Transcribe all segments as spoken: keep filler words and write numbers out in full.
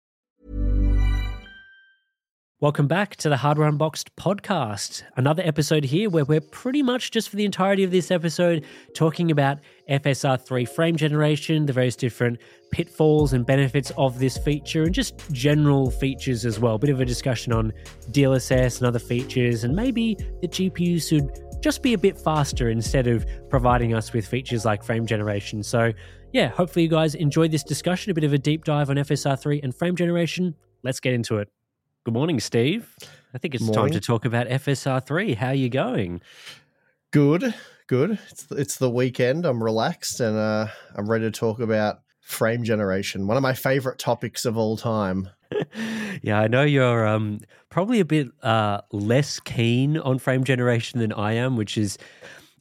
Welcome back to the Hardware Unboxed podcast. Another episode here where we're pretty much just for the entirety of this episode talking about F S R three frame generation, the various different pitfalls and benefits of this feature, and just general features as well. A bit of a discussion on D L S S and other features, and maybe the G P U should just be a bit faster instead of providing us with features like frame generation. So yeah, hopefully you guys enjoyed this discussion, a bit of a deep dive on F S R three and frame generation. Let's get into it. Good morning, Steve. I think it's morning. Time to talk about F S R three. How are you going? Good. Good. It's it's the weekend. I'm relaxed and uh, I'm ready to talk about frame generation, one of my favorite topics of all time. Yeah, I know you're um, probably a bit uh, less keen on frame generation than I am, which is,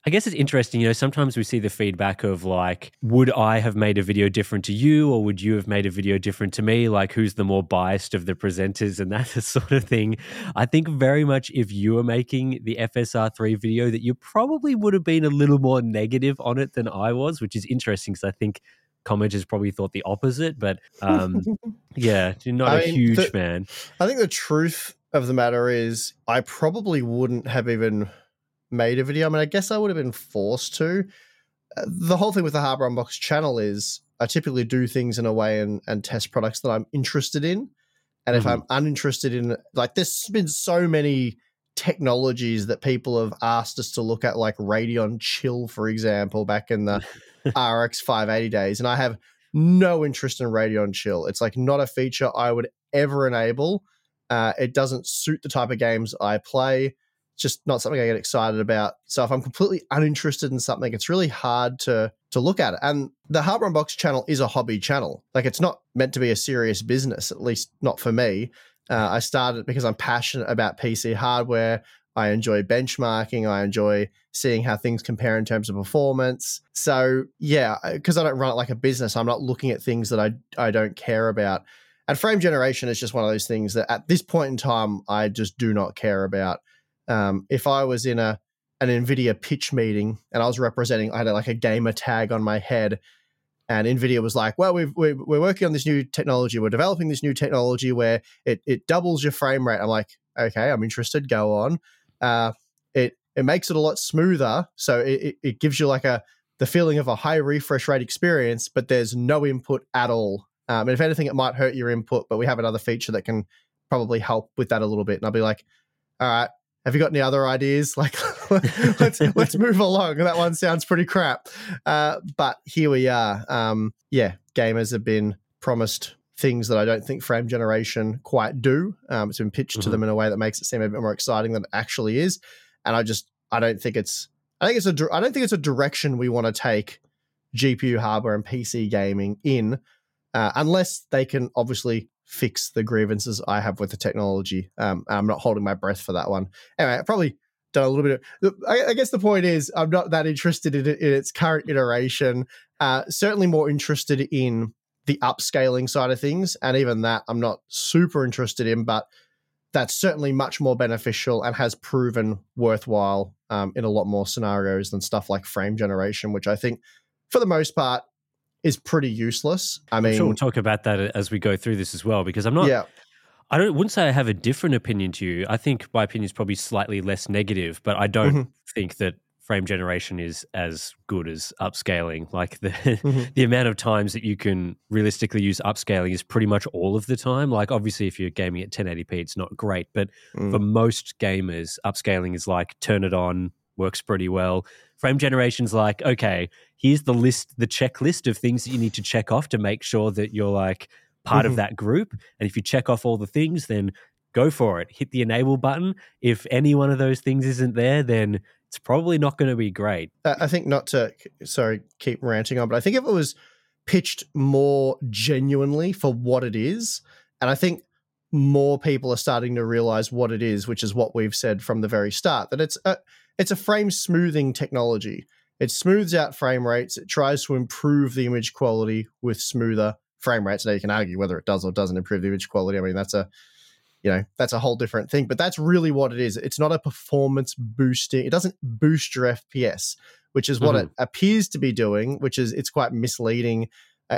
I guess it's interesting. You know, sometimes we see the feedback of like, would I have made a video different to you, or would you have made a video different to me? Like, who's the more biased of the presenters and that sort of thing. I think very much if you were making the F S R three video that you probably would have been a little more negative on it than I was, which is interesting because I think commenters probably thought the opposite, but um, yeah, you're not I a mean, huge the, fan. I think the truth of the matter is I probably wouldn't have even made a video. I mean, I guess I would have been forced to. The whole thing with the Hardware Unboxed channel is I typically do things in a way and, and test products that I'm interested in. And mm-hmm. if I'm uninterested in, like, there's been so many technologies that people have asked us to look at, like Radeon Chill, for example, back in the R X five eighty days. And I have no interest in Radeon Chill. It's like not a feature I would ever enable. Uh, it doesn't suit the type of games I play. Just not something I get excited about. So if I'm completely uninterested in something, it's really hard to to look at it. And the Hardware Unboxed channel is a hobby channel. Like, it's not meant to be a serious business, at least not for me. Uh, I started because I'm passionate about P C hardware. I enjoy benchmarking. I enjoy seeing how things compare in terms of performance. So yeah, because I don't run it like a business, I'm not looking at things that I I don't care about. And frame generation is just one of those things that at this point in time, I just do not care about. Um, if I was in a an Nvidia pitch meeting and I was representing, I had a, like a gamer tag on my head, and Nvidia was like, well, we've, we're working on this new technology. We're developing this new technology where it it doubles your frame rate. I'm like, okay, I'm interested. Go on. Uh, it it makes it a lot smoother. So it it gives you like a the feeling of a high refresh rate experience, but there's no input at all. Um, and if anything, it might hurt your input, but we have another feature that can probably help with that a little bit. And I'll be like, all right, have you got any other ideas? Like, let's let's move along. That one sounds pretty crap. Uh, but here we are. Um, yeah, gamers have been promised things that I don't think frame generation quite do. Um, it's been pitched mm-hmm. to them in a way that makes it seem a bit more exciting than it actually is. And I just, I don't think it's, I think it's a, I don't think it's a direction we want to take G P U hardware and P C gaming in, uh, unless they can obviously fix the grievances I have with the technology. Um, I'm not holding my breath for that one. Anyway, I've probably done a little bit of, I, I guess the point is I'm not that interested in, in its current iteration, uh, certainly more interested in the upscaling side of things. And even that I'm not super interested in, but that's certainly much more beneficial and has proven worthwhile um, in a lot more scenarios than stuff like frame generation, which I think for the most part is pretty useless. I mean, I'm sure we'll talk about that as we go through this as well, because I'm not, yeah. I don't, wouldn't say I have a different opinion to you. I think my opinion is probably slightly less negative, but I don't mm-hmm. think that frame generation is as good as upscaling. Like the mm-hmm. the amount of times that you can realistically use upscaling is pretty much all of the time. Like obviously if you're gaming at ten eighty p, it's not great, but mm. for most gamers, upscaling is like turn it on, works pretty well. Frame generation's like, okay, here's the list, the checklist of things that you need to check off to make sure that you're like part mm-hmm. of that group. And if you check off all the things, then go for it. Hit the enable button. If any one of those things isn't there, then it's probably not going to be great. I think not to, sorry, keep ranting on, but I think if it was pitched more genuinely for what it is, and I think more people are starting to realize what it is, which is what we've said from the very start, that it's a, it's a frame smoothing technology. It smooths out frame rates. It tries to improve the image quality with smoother frame rates. Now you can argue whether it does or doesn't improve the image quality. I mean, that's a, you know, that's a whole different thing, but that's really what it is. It's not a performance boosting. It doesn't boost your F P S, which is what mm-hmm. it appears to be doing, which is it's quite misleading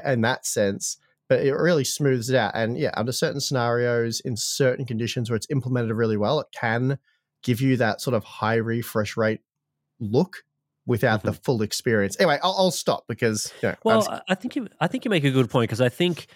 in that sense, but it really smooths it out. And yeah, under certain scenarios, in certain conditions where it's implemented really well, it can give you that sort of high refresh rate look without mm-hmm. the full experience. Anyway, I'll, I'll stop because, you know, well, I'm... I think you, I think you make a good point, because I think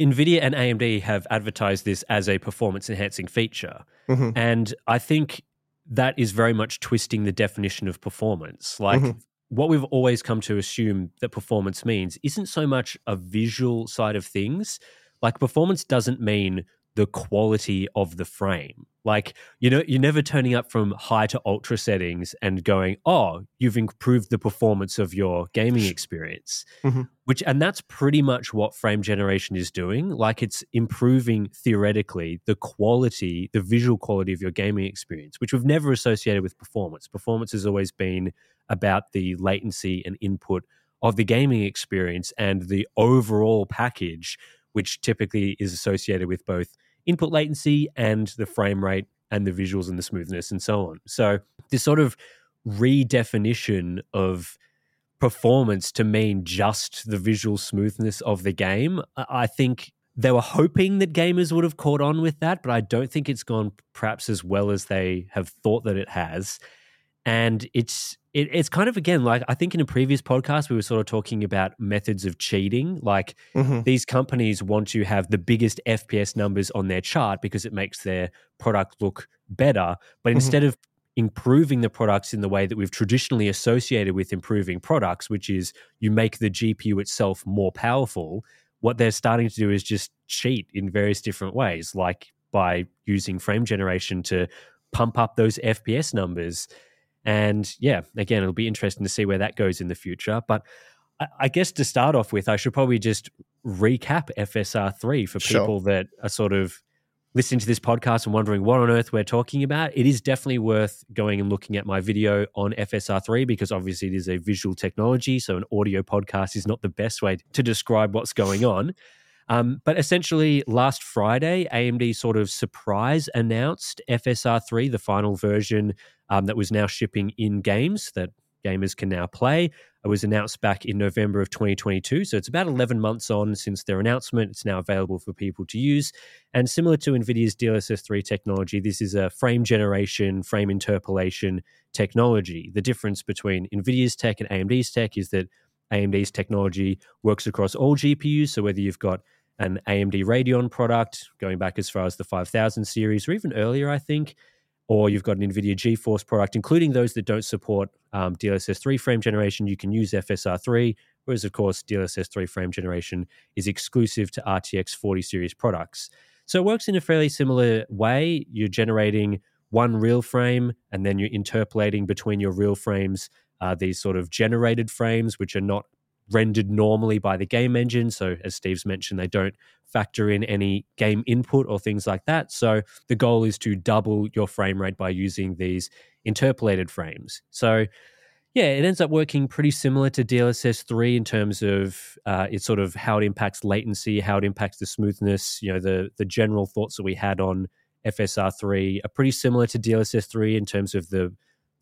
NVIDIA and A M D have advertised this as a performance-enhancing feature, mm-hmm. and I think that is very much twisting the definition of performance. Like, mm-hmm. what we've always come to assume that performance means isn't so much a visual side of things. Like, performance doesn't mean the quality of the frame. Like, you know, you're never turning up from high to ultra settings and going, oh, you've improved the performance of your gaming experience. Mm-hmm. Which, and that's pretty much what frame generation is doing. Like, it's improving theoretically the quality, the visual quality of your gaming experience, which we've never associated with performance. Performance has always been about the latency and input of the gaming experience and the overall package, which typically is associated with both input latency and the frame rate and the visuals and the smoothness and so on. So this sort of redefinition of performance to mean just the visual smoothness of the game, I think they were hoping that gamers would have caught on with that, but I don't think it's gone perhaps as well as they have thought that it has. And it's it, it's kind of, again, like I think in a previous podcast, we were sort of talking about methods of cheating. Like mm-hmm. these companies want to have the biggest F P S numbers on their chart because it makes their product look better. But mm-hmm. instead of improving the products in the way that we've traditionally associated with improving products, which is you make the G P U itself more powerful, what they're starting to do is just cheat in various different ways, like by using frame generation to pump up those F P S numbers. And yeah, again, it'll be interesting to see where that goes in the future. But I guess to start off with, I should probably just recap F S R three for people sure. that are sort of listening to this podcast and wondering what on earth we're talking about. It is definitely worth going and looking at my video on F S R three, because obviously it is a visual technology, so an audio podcast is not the best way to describe what's going on. Um, but essentially last Friday, A M D sort of surprise announced F S R three, the final version um, that was now shipping in games that gamers can now play. It was announced back in November of twenty twenty-two. So it's about eleven months on since their announcement. It's now available for people to use. And similar to NVIDIA's D L S S three technology, this is a frame generation, frame interpolation technology. The difference between NVIDIA's tech and A M D's tech is that A M D's technology works across all G P Us. So whether you've got an A M D Radeon product, going back as far as the five thousand series or even earlier, I think, or you've got an NVIDIA GeForce product, including those that don't support um, D L S S three frame generation, you can use F S R three, whereas, of course, D L S S three frame generation is exclusive to R T X forty series products. So it works in a fairly similar way. You're generating one real frame, and then you're interpolating between your real frames uh, these sort of generated frames, which are not rendered normally by the game engine. So as Steve's mentioned, they don't factor in any game input or things like that. So the goal is to double your frame rate by using these interpolated frames. So yeah, it ends up working pretty similar to D L S S three in terms of uh, it's sort of how it impacts latency, how it impacts the smoothness, you know, the the general thoughts that we had on F S R three are pretty similar to D L S S three in terms of the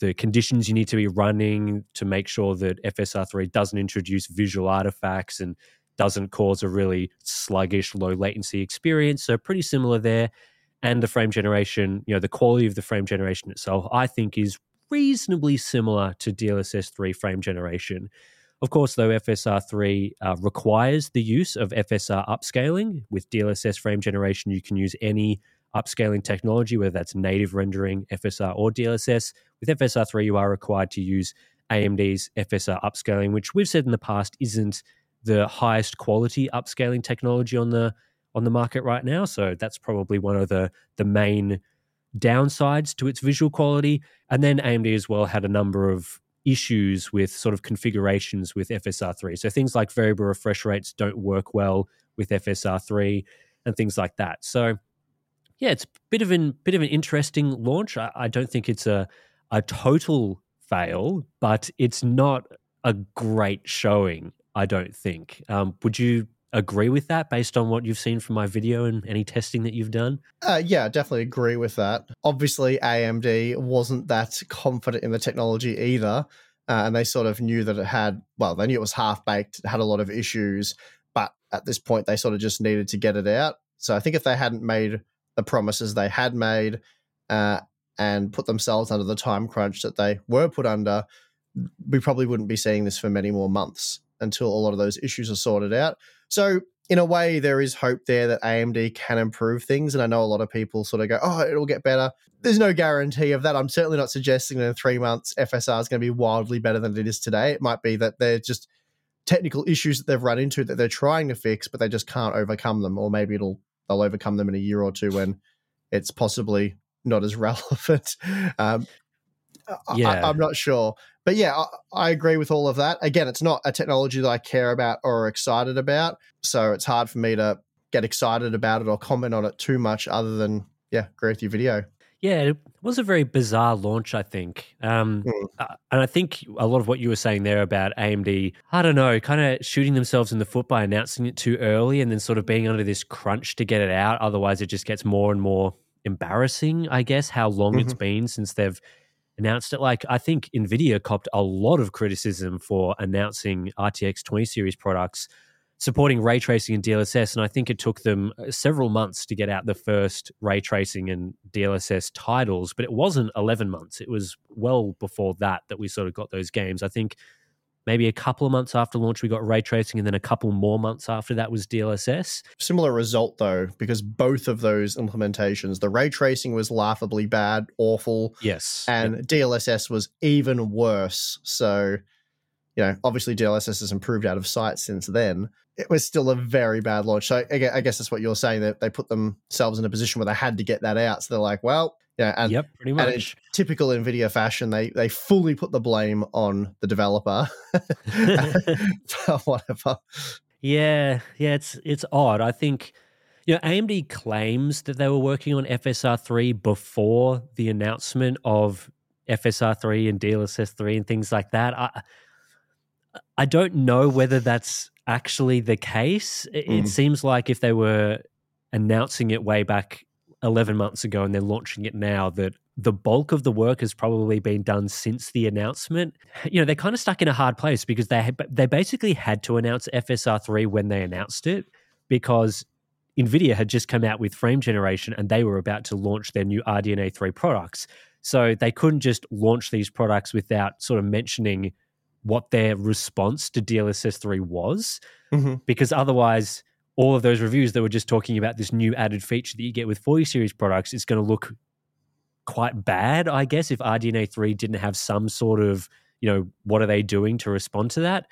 the conditions you need to be running to make sure that F S R three doesn't introduce visual artifacts and doesn't cause a really sluggish, low latency experience. So pretty similar there. And the frame generation, you know, the quality of the frame generation itself, I think is reasonably similar to D L S S three frame generation. Of course, though, F S R three uh, requires the use of F S R upscaling. With D L S S frame generation, you can use any upscaling technology, whether that's native rendering, F S R, or D L S S. With F S R three, you are required to use A M D's F S R upscaling, which we've said in the past isn't the highest quality upscaling technology on the on the market right now. So that's probably one of the, the main downsides to its visual quality. And then A M D as well had a number of issues with sort of configurations with F S R three. So things like variable refresh rates don't work well with F S R three and things like that. So yeah, it's a bit of an bit of an interesting launch. I, I don't think it's a a total fail, but it's not a great showing, I don't think. Um, would you agree with that based on what you've seen from my video and any testing that you've done? Uh, yeah, definitely agree with that. Obviously, A M D wasn't that confident in the technology either, uh, and they sort of knew that it had, well, they knew it was half-baked, had a lot of issues, but at this point, they sort of just needed to get it out. So I think if they hadn't made the promises they had made uh, and put themselves under the time crunch that they were put under, we probably wouldn't be seeing this for many more months until a lot of those issues are sorted out. So in a way, there is hope there that A M D can improve things. And I know a lot of people sort of go, oh, it'll get better. There's no guarantee of that. I'm certainly not suggesting that in three months, F S R is going to be wildly better than it is today. It might be that they're just technical issues that they've run into that they're trying to fix, but they just can't overcome them. Or maybe it'll they'll overcome them in a year or two when it's possibly not as relevant. Um, yeah. I, I'm not sure. But yeah, I, I agree with all of that. Again, it's not a technology that I care about or excited about, so it's hard for me to get excited about it or comment on it too much other than, yeah, agree with your video. Yeah, it was a very bizarre launch, I think. Um, mm. uh, and I think a lot of what you were saying there about A M D, I don't know, kind of shooting themselves in the foot by announcing it too early and then sort of being under this crunch to get it out. Otherwise, it just gets more and more embarrassing, I guess, how long mm-hmm. it's been since they've announced it. Like, I think Nvidia copped a lot of criticism for announcing R T X twenty series products supporting ray tracing and D L S S, and I think it took them several months to get out the first ray tracing and D L S S titles, but it wasn't eleven months. It was well before that that we sort of got those games. I think maybe a couple of months after launch we got ray tracing, and then a couple more months after that was D L S S. Similar result though, because both of those implementations, the ray tracing was laughably bad, awful. Yes. And yep. D L S S was even worse. So, you know, obviously D L S S has improved out of sight since then. It was still a very bad launch. So I guess that's what you're saying, that they put themselves in a position where they had to get that out. So they're like, well, yeah, and, yep, pretty much. And in typical Nvidia fashion, they they fully put the blame on the developer. Whatever. Yeah, yeah, it's it's odd. I think, you know, A M D claims that they were working on F S R three before the announcement of F S R three and D L S S three and things like that. I I don't know whether that's actually the case. It, mm. it seems like if they were announcing it way back eleven months ago and they're launching it now, that the bulk of the work has probably been done since the announcement. You know, they're kind of stuck in a hard place because they they basically had to announce F S R three when they announced it, because Nvidia had just come out with frame generation and they were about to launch their new R D N A three products. So they couldn't just launch these products without sort of mentioning what their response to D L S S three was, mm-hmm. because otherwise all of those reviews that were just talking about this new added feature that you get with forty series products is going to look quite bad, I guess, if R D N A three didn't have some sort of, you know, what are they doing to respond to that?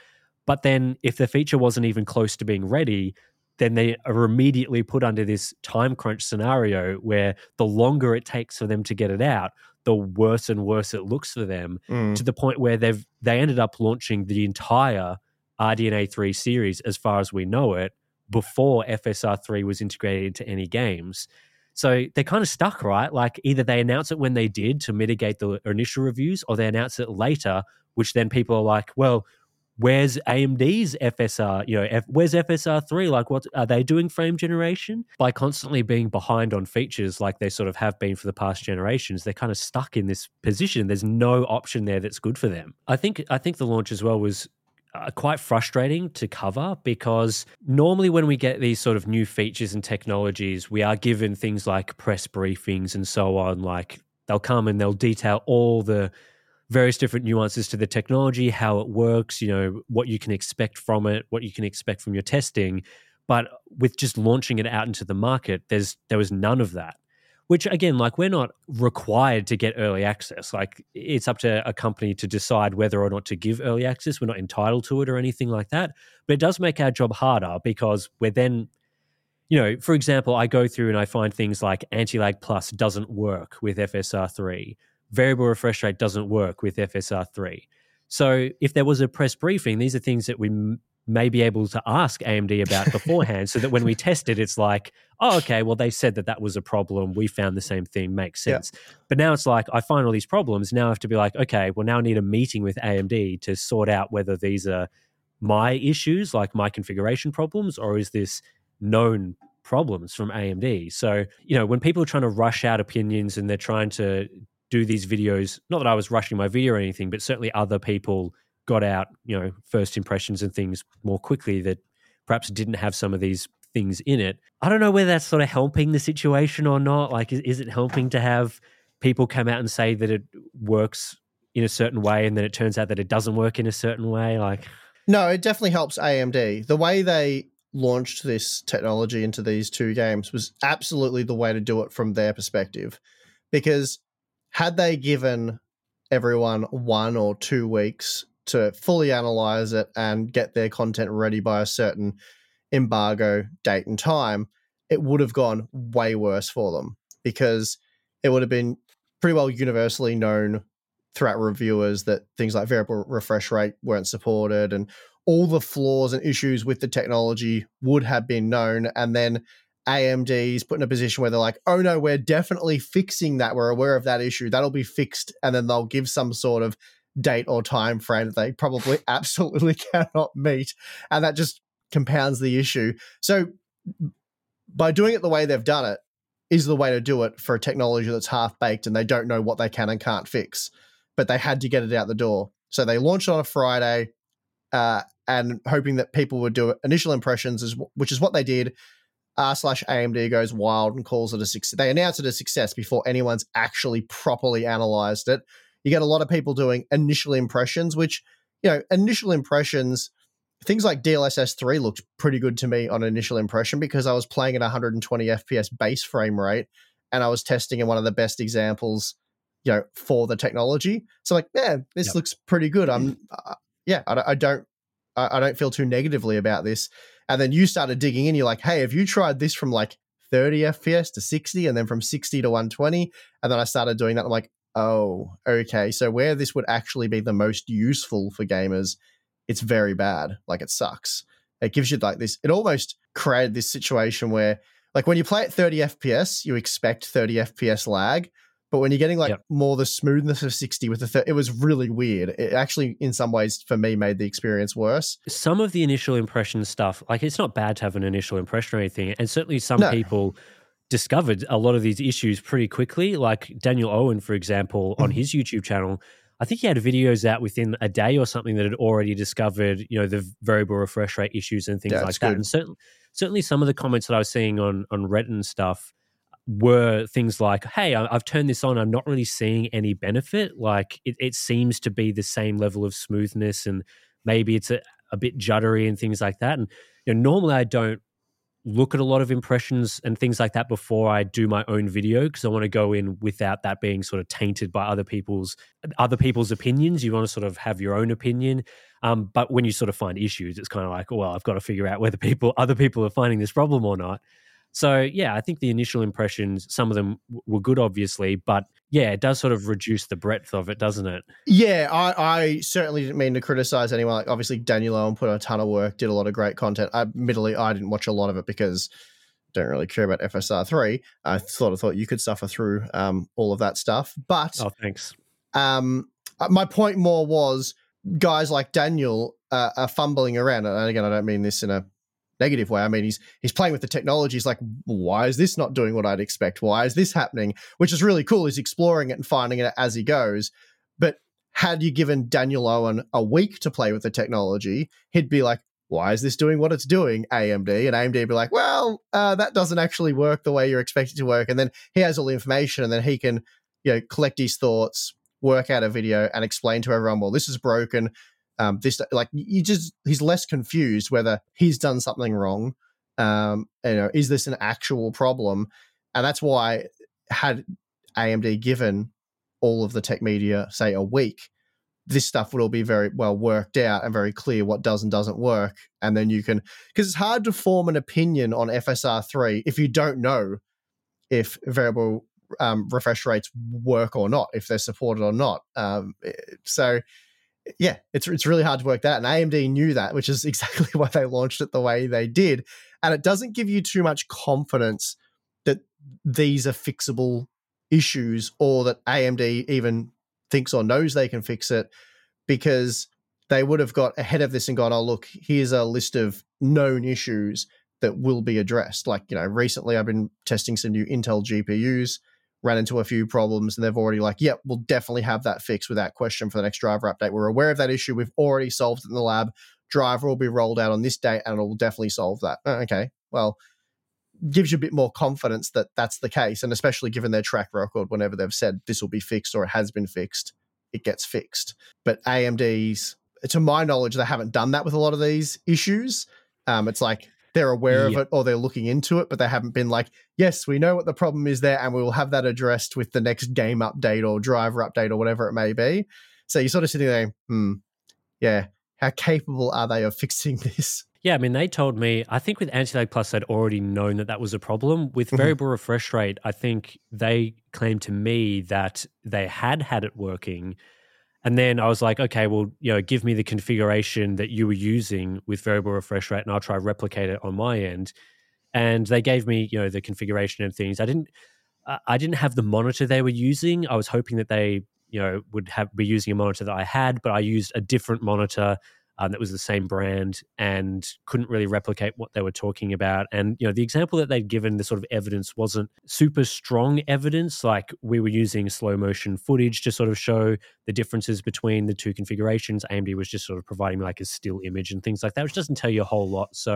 But then if the feature wasn't even close to being ready, then they are immediately put under this time crunch scenario where the longer it takes for them to get it out, the worse and worse it looks for them, mm. to the point where they've they ended up launching the entire R D N A three series, as far as we know it, before F S R three was integrated into any games. So they're kind of stuck, right? Like, either they announce it when they did to mitigate the initial reviews, or they announce it later, which then people are like, well, where's A M D's F S R? You know, F- where's F S R three? Like, what are they doing frame generation? By constantly being behind on features like they sort of have been for the past generations, they're kind of stuck in this position. There's no option there that's good for them. I think I think the launch as well was Uh, quite frustrating to cover, because normally when we get these sort of new features and technologies, we are given things like press briefings and so on. Like, they'll come and they'll detail all the various different nuances to the technology, how it works, you know, what you can expect from it, what you can expect from your testing. But with just launching it out into the market, there's there was none of that. Which, again, like, we're not required to get early access. Like, it's up to a company to decide whether or not to give early access. We're not entitled to it or anything like that. But it does make our job harder, because we're then, you know, for example, I go through and I find things like Anti-Lag Plus doesn't work with F S R three. Variable refresh rate doesn't work with F S R three. So if there was a press briefing, these are things that we m- may be able to ask A M D about beforehand, so that when we test it, it's like, oh, okay, well, they said that that was a problem. We found the same thing. Makes sense. Yeah. But now it's like, I find all these problems. Now I have to be like, okay, well, now I need a meeting with A M D to sort out whether these are my issues, like my configuration problems, or is this known problems from A M D? So, you know, when people are trying to rush out opinions and they're trying to do these videos, not that I was rushing my video or anything, but certainly other people got out, you know, first impressions and things more quickly that perhaps didn't have some of these things in it. I don't know whether that's sort of helping the situation or not. Like, is, is it helping to have people come out and say that it works in a certain way and then it turns out that it doesn't work in a certain way? Like, no, it definitely helps A M D. The way they launched this technology into these two games was absolutely the way to do it from their perspective, because had they given everyone one or two weeks to fully analyze it and get their content ready by a certain embargo date and time, it would have gone way worse for them, because it would have been pretty well universally known throughout reviewers that things like variable refresh rate weren't supported, and all the flaws and issues with the technology would have been known. And then A M D's put in a position where they're like, oh no, we're definitely fixing that. We're aware of that issue. That'll be fixed. And then they'll give some sort of date or time frame that they probably absolutely cannot meet, and that just compounds the issue. So by doing it the way they've done it is the way to do it for a technology that's half baked and they don't know what they can and can't fix, but they had to get it out the door. So they launched on a Friday uh and hoping that people would do it. Initial impressions is which is what they did. R slash A M D goes wild and calls it a success. They announce it a success before anyone's actually properly analyzed it. You get a lot of people doing initial impressions, which, you know, initial impressions, things like D L S S three looked pretty good to me on initial impression, because I was playing at one hundred twenty F P S base frame rate and I was testing in one of the best examples, you know, for the technology. So like, yeah, this yep. looks pretty good. I'm, uh, yeah, I, I don't, I, I don't feel too negatively about this. And then you started digging in. You're like, hey, have you tried this from like thirty F P S to sixty, and then from sixty to one twenty? And then I started doing that. I'm like, oh, okay. So where this would actually be the most useful for gamers, it's very bad. Like, it sucks. It gives you like this, it almost created this situation where, like, when you play at thirty F P S, you expect thirty F P S lag, but when you're getting like yep. more the smoothness of sixty with the thirty, it was really weird. It actually, in some ways, for me, made the experience worse. Some of the initial impression stuff, like, it's not bad to have an initial impression or anything, and certainly some no. people discovered a lot of these issues pretty quickly. Like Daniel Owen, for example, on his YouTube channel, I think he had videos out within a day or something that had already discovered, you know, the variable refresh rate issues and things yeah, like that. Good. And certainly, certainly some of the comments that I was seeing on, on Reddit and stuff were things like, hey, I've turned this on. I'm not really seeing any benefit. Like, it, it seems to be the same level of smoothness, and maybe it's a, a bit juddery and things like that. And, you know, normally I don't look at a lot of impressions and things like that before I do my own video, because I want to go in without that being sort of tainted by other people's other people's opinions. You want to sort of have your own opinion. Um, but when you sort of find issues, it's kind of like, well, I've got to figure out whether people, other people are finding this problem or not. So yeah, I think the initial impressions, some of them w- were good, obviously, but yeah, it does sort of reduce the breadth of it, doesn't it? Yeah, I, I certainly didn't mean to criticize anyone. Like, obviously, Daniel Owen put on a ton of work, did a lot of great content. I, admittedly, I didn't watch a lot of it because I don't really care about F S R three. I sort of thought you could suffer through um, all of that stuff, but oh, thanks. Um, my point more was guys like Daniel uh, are fumbling around. And again, I don't mean this in a negative way. I mean, he's he's playing with the technology. He's like, why is this not doing what I'd expect? Why is this happening? Which is really cool. He's exploring it and finding it as he goes. But had you given Daniel Owen a week to play with the technology, he'd be like, why is this doing what it's doing, A M D? And A M D would be like, well, uh, that doesn't actually work the way you're expected to work. And then he has all the information, and then he can, you know, collect his thoughts, work out a video, and explain to everyone, well, this is broken. Um, this like you just he's less confused whether he's done something wrong. Um, you know, is this an actual problem? And that's why had A M D given all of the tech media, say, a week, this stuff would all be very well worked out and very clear what does and doesn't work. And then you can, because it's hard to form an opinion on F S R three if you don't know if variable um, refresh rates work or not, if they're supported or not. Um, so yeah, it's it's really hard to work that. And A M D knew that, which is exactly why they launched it the way they did. And it doesn't give you too much confidence that these are fixable issues or that A M D even thinks or knows they can fix it, because they would have got ahead of this and gone, oh, look, here's a list of known issues that will be addressed. Like, you know, recently I've been testing some new Intel G P Us, ran into a few problems, and they've already like, yep, yeah, we'll definitely have that fixed without question for the next driver update. We're aware of that issue. We've already solved it in the lab. Driver will be rolled out on this date and it will definitely solve that. Oh, okay, well, gives you a bit more confidence that that's the case, and especially given their track record, whenever they've said this will be fixed or it has been fixed, it gets fixed. But A M D's, to my knowledge, they haven't done that with a lot of these issues. Um, it's like they're aware yeah. of it or they're looking into it, but they haven't been like, yes, we know what the problem is there and we will have that addressed with the next game update or driver update or whatever it may be. So you're sort of sitting there, hmm, yeah, how capable are they of fixing this? Yeah, I mean, they told me, I think with Anti-Lag Plus, they'd already known that that was a problem. With variable mm-hmm. refresh rate, I think they claimed to me that they had had it working. And then I was like, okay, well, you know, give me the configuration that you were using with variable refresh rate and I'll try replicate it on my end. And they gave me, you know, the configuration and things. I didn't, I didn't have the monitor they were using. I was hoping that they, you know, would have be using a monitor that I had, but I used a different monitor Um, that was the same brand and couldn't really replicate what they were talking about. And, you know, the example that they'd given, the sort of evidence wasn't super strong evidence. Like, we were using slow motion footage to sort of show the differences between the two configurations. A M D was just sort of providing like a still image and things like that, which doesn't tell you a whole lot. So,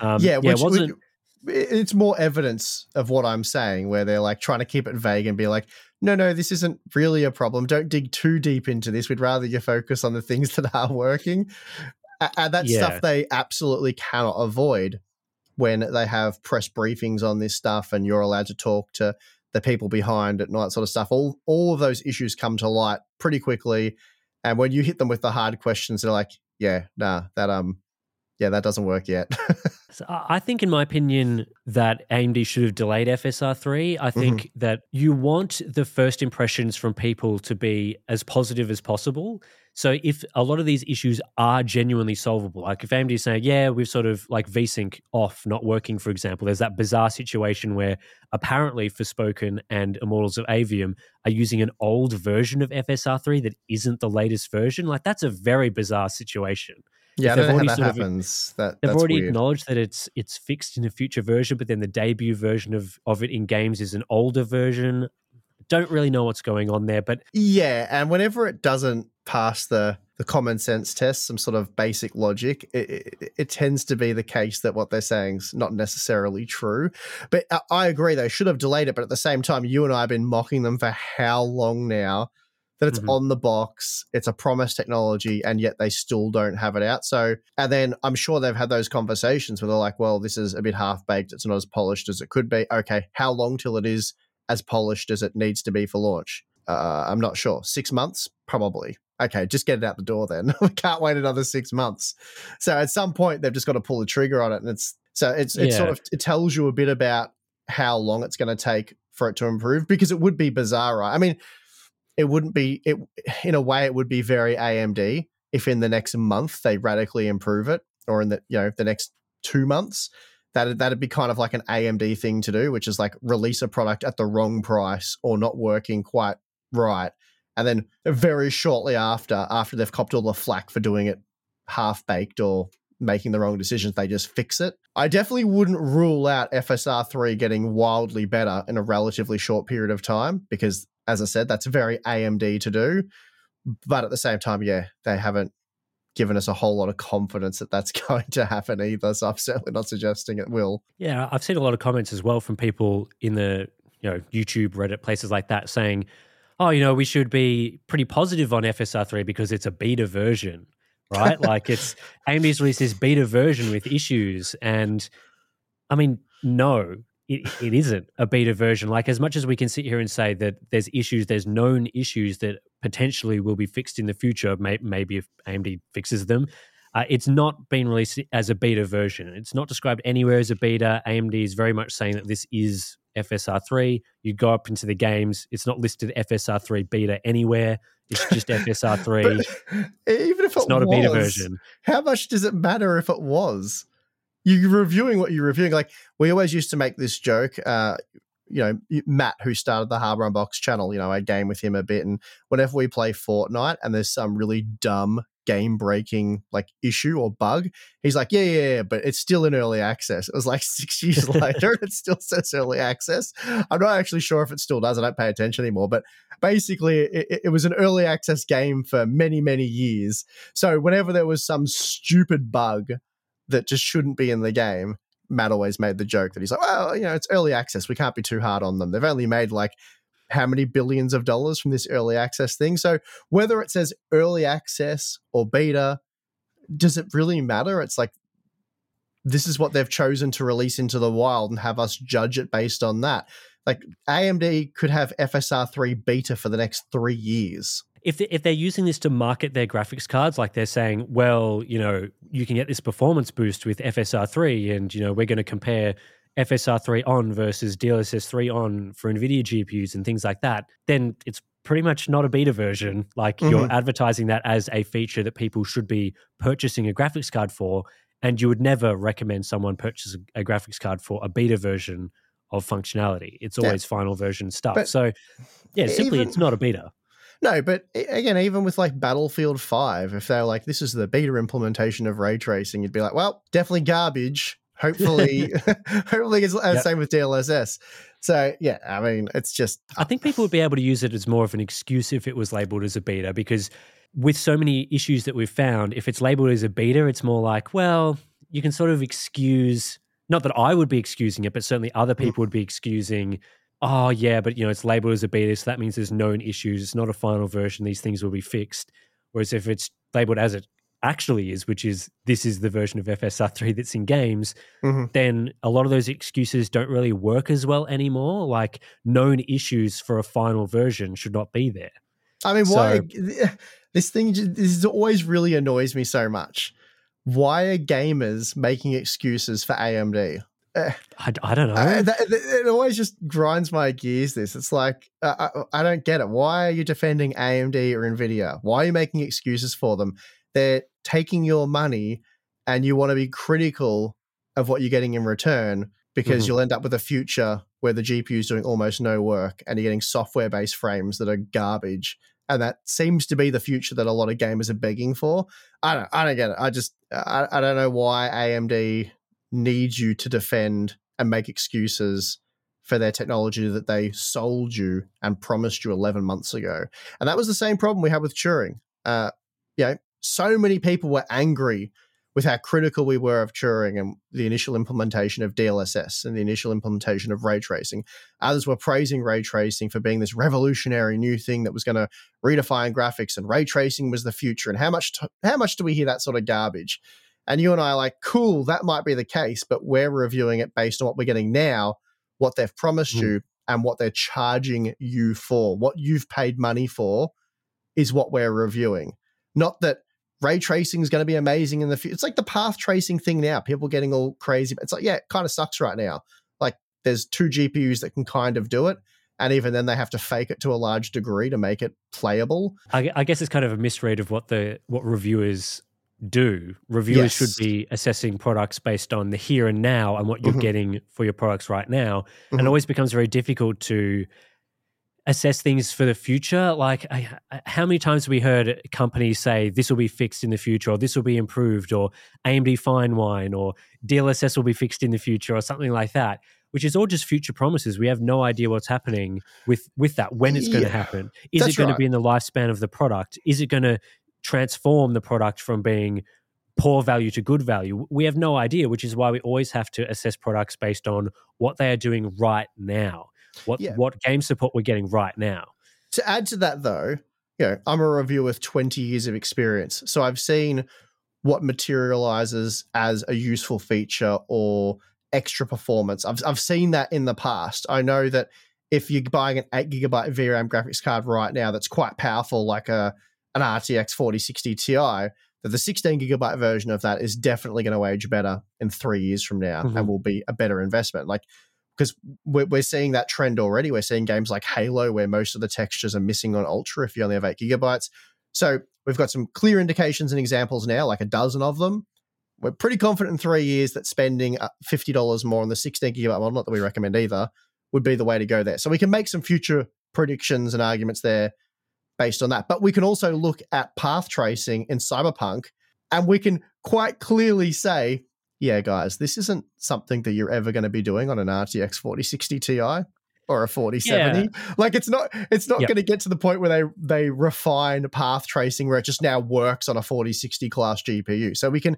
um, yeah, yeah, it wasn't... Which, it's more evidence of what I'm saying, where they're like trying to keep it vague and be like, no, no, this isn't really a problem. Don't dig too deep into this. We'd rather you focus on the things that are working. And that's yeah. stuff they absolutely cannot avoid when they have press briefings on this stuff and you're allowed to talk to the people behind it and all that sort of stuff. All, all of those issues come to light pretty quickly. And when you hit them with the hard questions, they're like, yeah, nah, that, um, yeah, that doesn't work yet. So I think, in my opinion, that A M D should have delayed F S R three. I think mm-hmm. that you want the first impressions from people to be as positive as possible. So if a lot of these issues are genuinely solvable, like if A M D is saying, yeah, we've sort of like VSync off, not working, for example, there's that bizarre situation where apparently Forspoken and Immortals of Avium are using an old version of F S R three that isn't the latest version. Like, that's a very bizarre situation. Yeah, I don't know how that happens. Of, that, that's they've already weird. acknowledged that it's it's fixed in a future version, but then the debut version of, of it in games is an older version. Don't really know what's going on there, but yeah, and whenever it doesn't pass the, the common sense test, some sort of basic logic, it, it, it tends to be the case that what they're saying is not necessarily true. But I, I agree, they should have delayed it, but at the same time, you and I have been mocking them for how long now? That it's mm-hmm. on the box, it's a promised technology, and yet they still don't have it out. So, and then I'm sure they've had those conversations where they're like, well, this is a bit half-baked, it's not as polished as it could be. Okay, how long till it is as polished as it needs to be for launch? Uh, I'm not sure. Six months? Probably. Okay, just get it out the door then. We can't wait another six months. So at some point, they've just got to pull the trigger on it. And it's so it's it yeah. sort of it tells you a bit about how long it's going to take for it to improve, because it would be bizarre, right? I mean... It wouldn't be, it in a way, it would be very A M D if in the next month they radically improve it, or in the, you know, the next two months. That that'd be kind of like an A M D thing to do, which is like release a product at the wrong price or not working quite right, and then very shortly after, after they've copped all the flack for doing it half-baked or making the wrong decisions, they just fix it. I definitely wouldn't rule out F S R three getting wildly better in a relatively short period of time because, as I said, that's very A M D to do. But at the same time, yeah, they haven't given us a whole lot of confidence that that's going to happen either, so I'm certainly not suggesting it will. Yeah, I've seen a lot of comments as well from people in the, you know, YouTube, Reddit, places like that saying, oh, you know, we should be pretty positive on F S R three because it's a beta version. Right? Like it's A M D's released this beta version with issues. And I mean, no, it, it isn't a beta version. Like as much as we can sit here and say that there's issues, there's known issues that potentially will be fixed in the future, may, maybe if A M D fixes them, uh, it's not been released as a beta version. It's not described anywhere as a beta. A M D is very much saying that this is F S R three. You go up into the games, it's not listed F S R three beta anywhere. It's just F S R three. Even if it's it not was, a beta version. How much does it matter if it was? You're reviewing what you're reviewing. Like we always used to make this joke, uh, you know, Matt, who started the Hardware Unboxed channel, you know, I game with him a bit. And whenever we play Fortnite and there's some really dumb game-breaking like issue or bug, he's like, yeah, yeah, yeah, but it's still in early access. It was like six years later and it still says early access. I'm not actually sure if it still does. I don't pay attention anymore. But basically, it, it was an early access game for many, many years. So whenever there was some stupid bug that just shouldn't be in the game, Matt always made the joke that he's like, well, you know, it's early access. We can't be too hard on them. They've only made like how many billions of dollars from this early access thing. So whether it says early access or beta, does it really matter? It's like, this is what they've chosen to release into the wild and have us judge it based on that. Like A M D could have F S R three beta for the next three years. If, they, if they're using this to market their graphics cards, like they're saying, well, you know, you can get this performance boost with F S R three and, you know, we're going to compare F S R three on versus D L S S three on for Nvidia G P Us and things like that, then it's pretty much not a beta version. Like mm-hmm. You're advertising that as a feature that people should be purchasing a graphics card for, and you would never recommend someone purchase a graphics card for a beta version of functionality. It's always yeah. final version stuff. But so yeah, simply even, it's not a beta. No, but again, even with like Battlefield five, if they're like, this is the beta implementation of ray tracing, you'd be like, well, definitely garbage. Hopefully, hopefully it's the yep. same with D L S S. So, yeah, I mean, it's just... I think people would be able to use it as more of an excuse if it was labeled as a beta, because with so many issues that we've found, if it's labeled as a beta, it's more like, well, you can sort of excuse... Not that I would be excusing it, but certainly other people would be excusing, oh, yeah, but, you know, it's labeled as a beta, so that means there's known issues. It's not a final version. These things will be fixed. Whereas if it's labeled as it actually is, which is this is the version of F S R three that's in games, mm-hmm. then a lot of those excuses don't really work as well anymore. Like known issues for a final version should not be there. I mean, so, why this thing this always really annoys me so much. Why are gamers making excuses for A M D? Uh, I, I don't know. Uh, that, it always just grinds my gears, this. It's like, uh, I, I don't get it. Why are you defending A M D or Nvidia? Why are you making excuses for them? They're taking your money and you want to be critical of what you're getting in return, because mm-hmm. you'll end up with a future where the G P U is doing almost no work and you're getting software-based frames that are garbage. And that seems to be the future that a lot of gamers are begging for. I don't, I don't get it. I just, I, I don't know why A M D needs you to defend and make excuses for their technology that they sold you and promised you eleven months ago. And that was the same problem we had with Turing. Uh, you know, so many people were angry with how critical we were of Turing and the initial implementation of D L S S and the initial implementation of ray tracing. Others were praising ray tracing for being this revolutionary new thing that was going to redefine graphics, and ray tracing was the future. And how much t- how much do we hear that sort of garbage? And you and I are like, cool, that might be the case, but we're reviewing it based on what we're getting now, what they've promised mm. you, and what they're charging you for. What you've paid money for is what we're reviewing. Not that ray tracing is going to be amazing in the future. It's like the path tracing thing now. People getting all crazy. It's like, yeah, it kind of sucks right now. Like there's two G P Us that can kind of do it. And even then they have to fake it to a large degree to make it playable. I, I guess it's kind of a misread of what the what reviewers do. Reviewers yes. should be assessing products based on the here and now and what you're mm-hmm. getting for your products right now. Mm-hmm. And it always becomes very difficult to assess things for the future. Like, I, how many times have we heard companies say this will be fixed in the future, or this will be improved, or A M D fine wine, or D L S S will be fixed in the future, or something like that, which is all just future promises. We have no idea what's happening with, with that, when it's going to yeah, happen. Is it going right. to be in the lifespan of the product? Is it going to transform the product from being poor value to good value? We have no idea, which is why we always have to assess products based on what they are doing right now. What yeah. what game support we're getting right now. To add to that, though, you know, I'm a reviewer with twenty years of experience, so I've seen what materializes as a useful feature or extra performance. I've I've seen that in the past. I know that if you're buying an eight gigabyte V RAM graphics card right now, that's quite powerful, like a an R T X forty sixty Ti. That the sixteen gigabyte version of that is definitely going to age better in three years from now, mm-hmm. and will be a better investment. Like. Because we're seeing that trend already. We're seeing games like Halo where most of the textures are missing on Ultra if you only have eight gigabytes. So we've got some clear indications and examples now, like a dozen of them. We're pretty confident in three years that spending fifty dollars more on the sixteen gigabyte model, not that we recommend either, would be the way to go there. So we can make some future predictions and arguments there based on that. But we can also look at path tracing in Cyberpunk, and we can quite clearly say, yeah, guys, this isn't something that you're ever going to be doing on an R T X forty sixty Ti or a forty seventy. Yeah. Like, it's not it's not yep. going to get to the point where they, they refine path tracing where it just now works on a forty sixty class G P U. So we can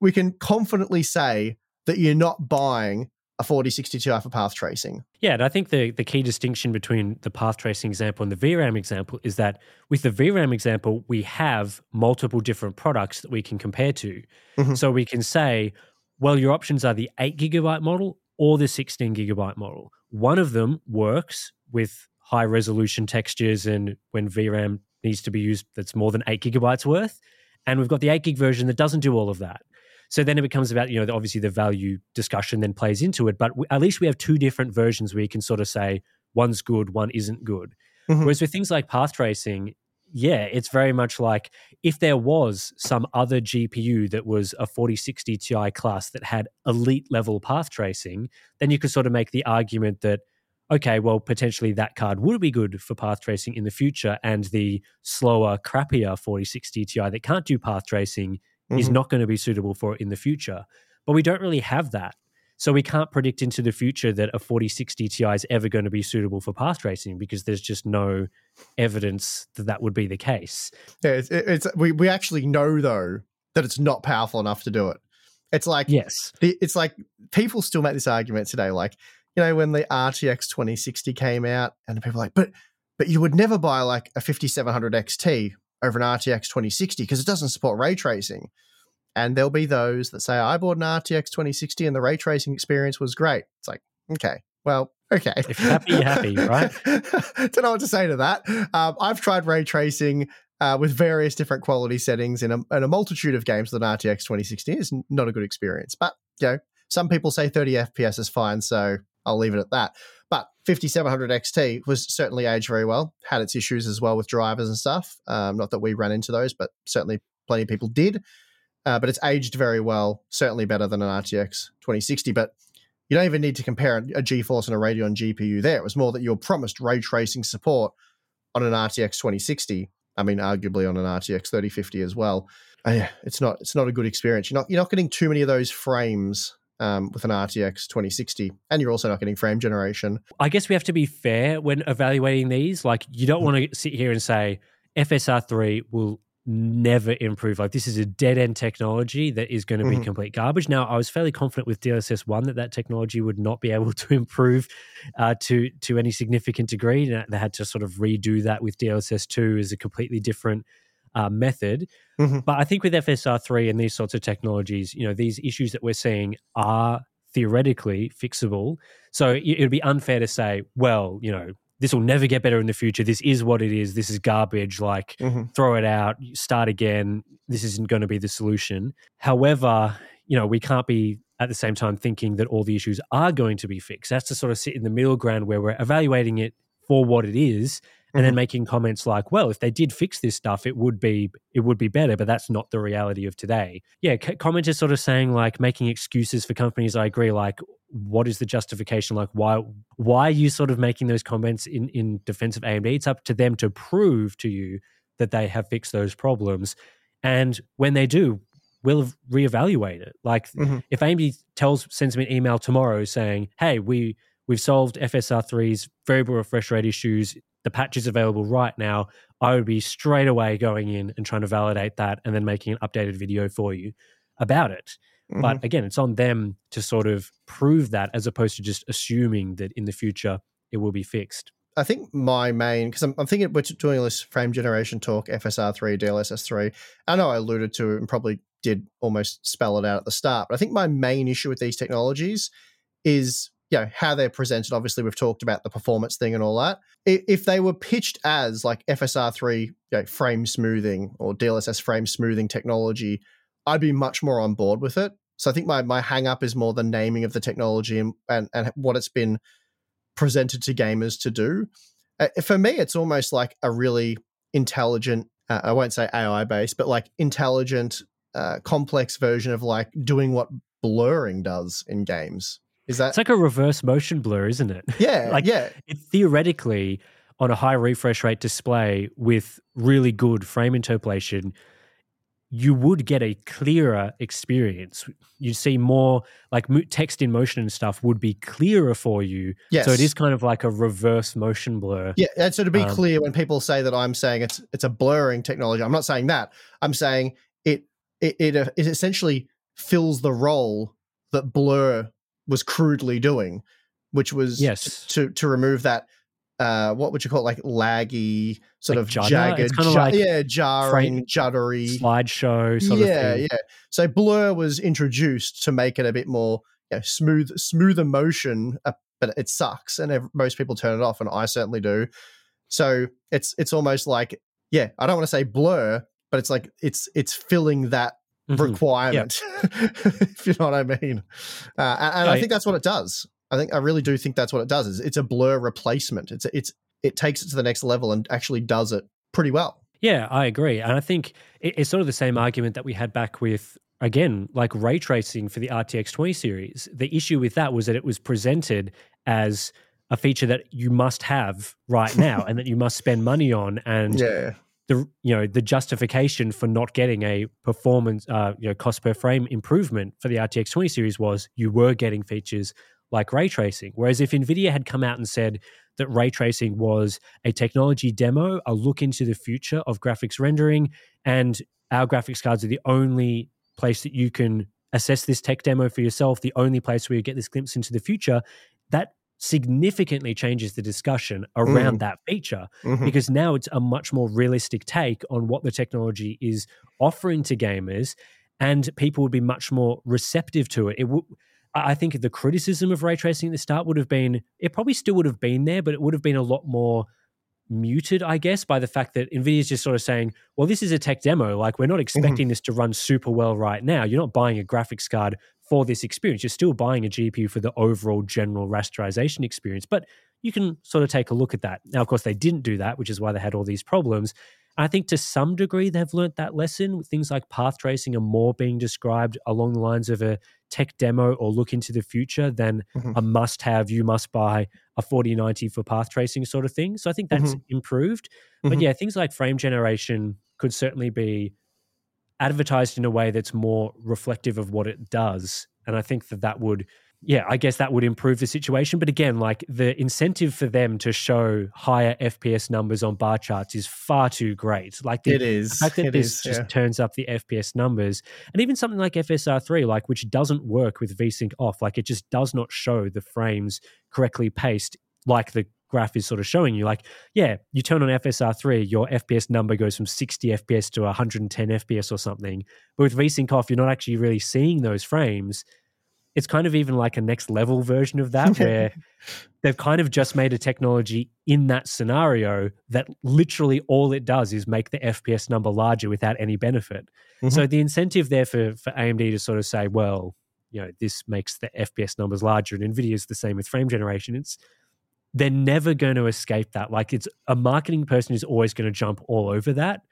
we can confidently say that you're not buying a forty sixty Ti for path tracing. Yeah, and I think the, the key distinction between the path tracing example and the V RAM example is that with the V RAM example, we have multiple different products that we can compare to. Mm-hmm. So we can say, well, your options are the eight gigabyte model or the sixteen gigabyte model. One of them works with high resolution textures and when V RAM needs to be used, that's more than eight gigabytes worth. And we've got the eight gig version that doesn't do all of that. So then it becomes about, you know, obviously the value discussion then plays into it. But we, at least we have two different versions where you can sort of say one's good, one isn't good. Mm-hmm. Whereas with things like path tracing, yeah, it's very much like if there was some other G P U that was a forty sixty Ti class that had elite level path tracing, then you could sort of make the argument that, okay, well, potentially that card would be good for path tracing in the future, and the slower, crappier forty sixty Ti that can't do path tracing mm-hmm. is not going to be suitable for it in the future. But we don't really have that. So we can't predict into the future that a forty sixty Ti is ever going to be suitable for path tracing because there's just no evidence that that would be the case. Yeah, it's, it's we, we actually know, though, that it's not powerful enough to do it. It's like, yes, it's like people still make this argument today, like, you know, when the R T X twenty sixty came out and people are like, but but you would never buy like a fifty seven hundred X T over an R T X twenty sixty because it doesn't support ray tracing. And there'll be those that say, I bought an R T X twenty sixty and the ray tracing experience was great. It's like, okay, well, okay. If you're happy, you're happy, right? Don't know what to say to that. Um, I've tried ray tracing uh, with various different quality settings in a, in a multitude of games with an R T X twenty sixty. It's not a good experience. But, you know, some people say thirty F P S is fine, so I'll leave it at that. But fifty seven hundred X T was certainly aged very well, had its issues as well with drivers and stuff. Um, not that we ran into those, but certainly plenty of people did. Uh, but it's aged very well, certainly better than an R T X twenty sixty. But you don't even need to compare a GeForce and a Radeon G P U there. It was more that you were promised ray tracing support on an R T X twenty sixty. I mean, arguably on an R T X thirty fifty as well. Uh, yeah, it's not it's not a good experience. You're not you're not getting too many of those frames um, with an R T X twenty sixty, and you're also not getting frame generation. I guess we have to be fair when evaluating these. Like, you don't want to sit here and say F S R three will never improve. Like, this is a dead-end technology that is going to be mm-hmm. complete garbage. Now, I was fairly confident with D L S S one that that technology would not be able to improve uh, to, to any significant degree. They had to sort of redo that with D L S S two as a completely different uh, method. Mm-hmm. But I think with F S R three and these sorts of technologies, you know, these issues that we're seeing are theoretically fixable. So it would be unfair to say, well, you know, this will never get better in the future. This is what it is. This is garbage. Like, mm-hmm. throw it out, start again. This isn't going to be the solution. However, you know, we can't be at the same time thinking that all the issues are going to be fixed. That's to sort of sit in the middle ground where we're evaluating it for what it is and mm-hmm. then making comments like, well, if they did fix this stuff, it would be it would be better, but that's not the reality of today. Yeah, c- commenters sort of saying, like, making excuses for companies. I agree, like, what is the justification? Like, why why are you sort of making those comments in, in defense of A M D? It's up to them to prove to you that they have fixed those problems. And when they do, we'll reevaluate it. Like, mm-hmm. if A M D tells sends me an email tomorrow saying, hey, we, we've solved F S R three's variable refresh rate issues, the patch is available right now, I would be straight away going in and trying to validate that and then making an updated video for you about it. Mm-hmm. But again, it's on them to sort of prove that as opposed to just assuming that in the future it will be fixed. I think my main, because I'm, I'm thinking we're doing all this frame generation talk, F S R three, D L S S three. I know I alluded to it and probably did almost spell it out at the start, but I think my main issue with these technologies is, you know, how they're presented. Obviously, we've talked about the performance thing and all that. If they were pitched as like F S R three, you know, frame smoothing or D L S S frame smoothing technology, I'd be much more on board with it. So I think my my hang up is more the naming of the technology and, and, and what it's been presented to gamers to do. Uh, for me, it's almost like a really intelligent, uh, I won't say A I based, but like intelligent, uh, complex version of like doing what blurring does in games. Is that- it's like a reverse motion blur, isn't it? Yeah, like, yeah. It theoretically, on a high refresh rate display with really good frame interpolation, you would get a clearer experience. You'd see more, like text in motion and stuff would be clearer for you. Yes. So it is kind of like a reverse motion blur. Yeah, and so to be um, clear, when people say that I'm saying it's it's a blurring technology, I'm not saying that. I'm saying it it it, it essentially fills the role that blur was crudely doing, which was yes. to, to to remove that Uh, what would you call it? Like laggy, sort like of judder? jagged, j- like yeah, jarring, juddery slideshow sort yeah, of thing. Yeah, yeah. So blur was introduced to make it a bit more, you know, smooth, smoother motion, uh, but it sucks, and ev- most people turn it off, and I certainly do. So it's it's almost like yeah, I don't want to say blur, but it's like it's it's filling that mm-hmm. requirement, yep. if you know what I mean. Uh, and and yeah, I think that's what it does. I think I really do think that's what it does. Is it's a blur replacement. It's it's it takes it to the next level and actually does it pretty well. Yeah, I agree, and I think it's sort of the same argument that we had back with again, like ray tracing for the R T X twenty series. The issue with that was that it was presented as a feature that you must have right now and that you must spend money on, and yeah. the you know the justification for not getting a performance uh, you know cost per frame improvement for the R T X twenty series was you were getting features like ray tracing. Whereas if Nvidia had come out and said that ray tracing was a technology demo, a look into the future of graphics rendering, and our graphics cards are the only place that you can assess this tech demo for yourself, the only place where you get this glimpse into the future, that significantly changes the discussion around mm. that feature mm-hmm. because now it's a much more realistic take on what the technology is offering to gamers, and people would be much more receptive to it. It would... I think the criticism of ray tracing at the start would have been, it probably still would have been there, but it would have been a lot more muted, I guess, by the fact that NVIDIA's just sort of saying, well, this is a tech demo. Like, we're not expecting mm-hmm. this to run super well right now. You're not buying a graphics card for this experience. You're still buying a G P U for the overall general rasterization experience. But you can sort of take a look at that. Now, of course, they didn't do that, which is why they had all these problems. I think to some degree they've learnt that lesson with things like path tracing are more being described along the lines of a tech demo or look into the future than mm-hmm. a must-have, you must buy a forty ninety for path tracing sort of thing. So I think that's mm-hmm. improved. Mm-hmm. But yeah, things like frame generation could certainly be advertised in a way that's more reflective of what it does. And I think that that would... Yeah, I guess that would improve the situation. But again, like the incentive for them to show higher F P S numbers on bar charts is far too great. Like the, it is. The fact that it this is, just yeah. turns up the F P S numbers. And even something like F S R three, like which doesn't work with VSync off, like it just does not show the frames correctly paced like the graph is sort of showing you. Like, yeah, you turn on F S R three, your F P S number goes from sixty F P S to one hundred ten F P S or something. But with VSync off, you're not actually really seeing those frames. It's kind of even like a next level version of that where they've kind of just made a technology in that scenario that literally all it does is make the F P S number larger without any benefit. Mm-hmm. So the incentive there for, for A M D to sort of say, well, you know, this makes the F P S numbers larger, and NVIDIA's the same with frame generation. It's they're never going to escape that. Like it's a marketing person is always going to jump all over that.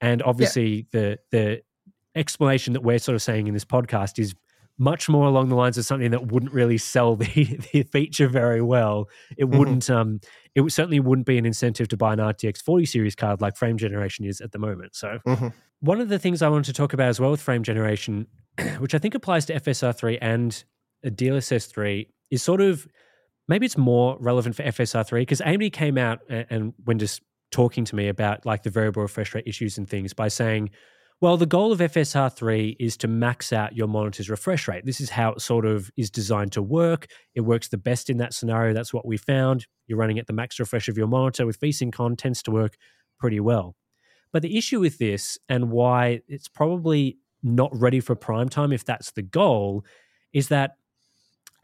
And obviously yeah. the the explanation that we're sort of saying in this podcast is much more along the lines of something that wouldn't really sell the, the feature very well. It mm-hmm. wouldn't, um, it certainly wouldn't be an incentive to buy an R T X forty series card like frame generation is at the moment. So mm-hmm. one of the things I wanted to talk about as well with frame generation, which I think applies to F S R three and D L S S three, is sort of, maybe it's more relevant for F S R three, because A M D came out and, and when just talking to me about like the variable refresh rate issues and things by saying, well, the goal of F S R three is to max out your monitor's refresh rate. This is how it sort of is designed to work. It works the best in that scenario. That's what we found. You're running at the max refresh of your monitor with VSync on, tends to work pretty well. But the issue with this and why it's probably not ready for prime time if that's the goal is that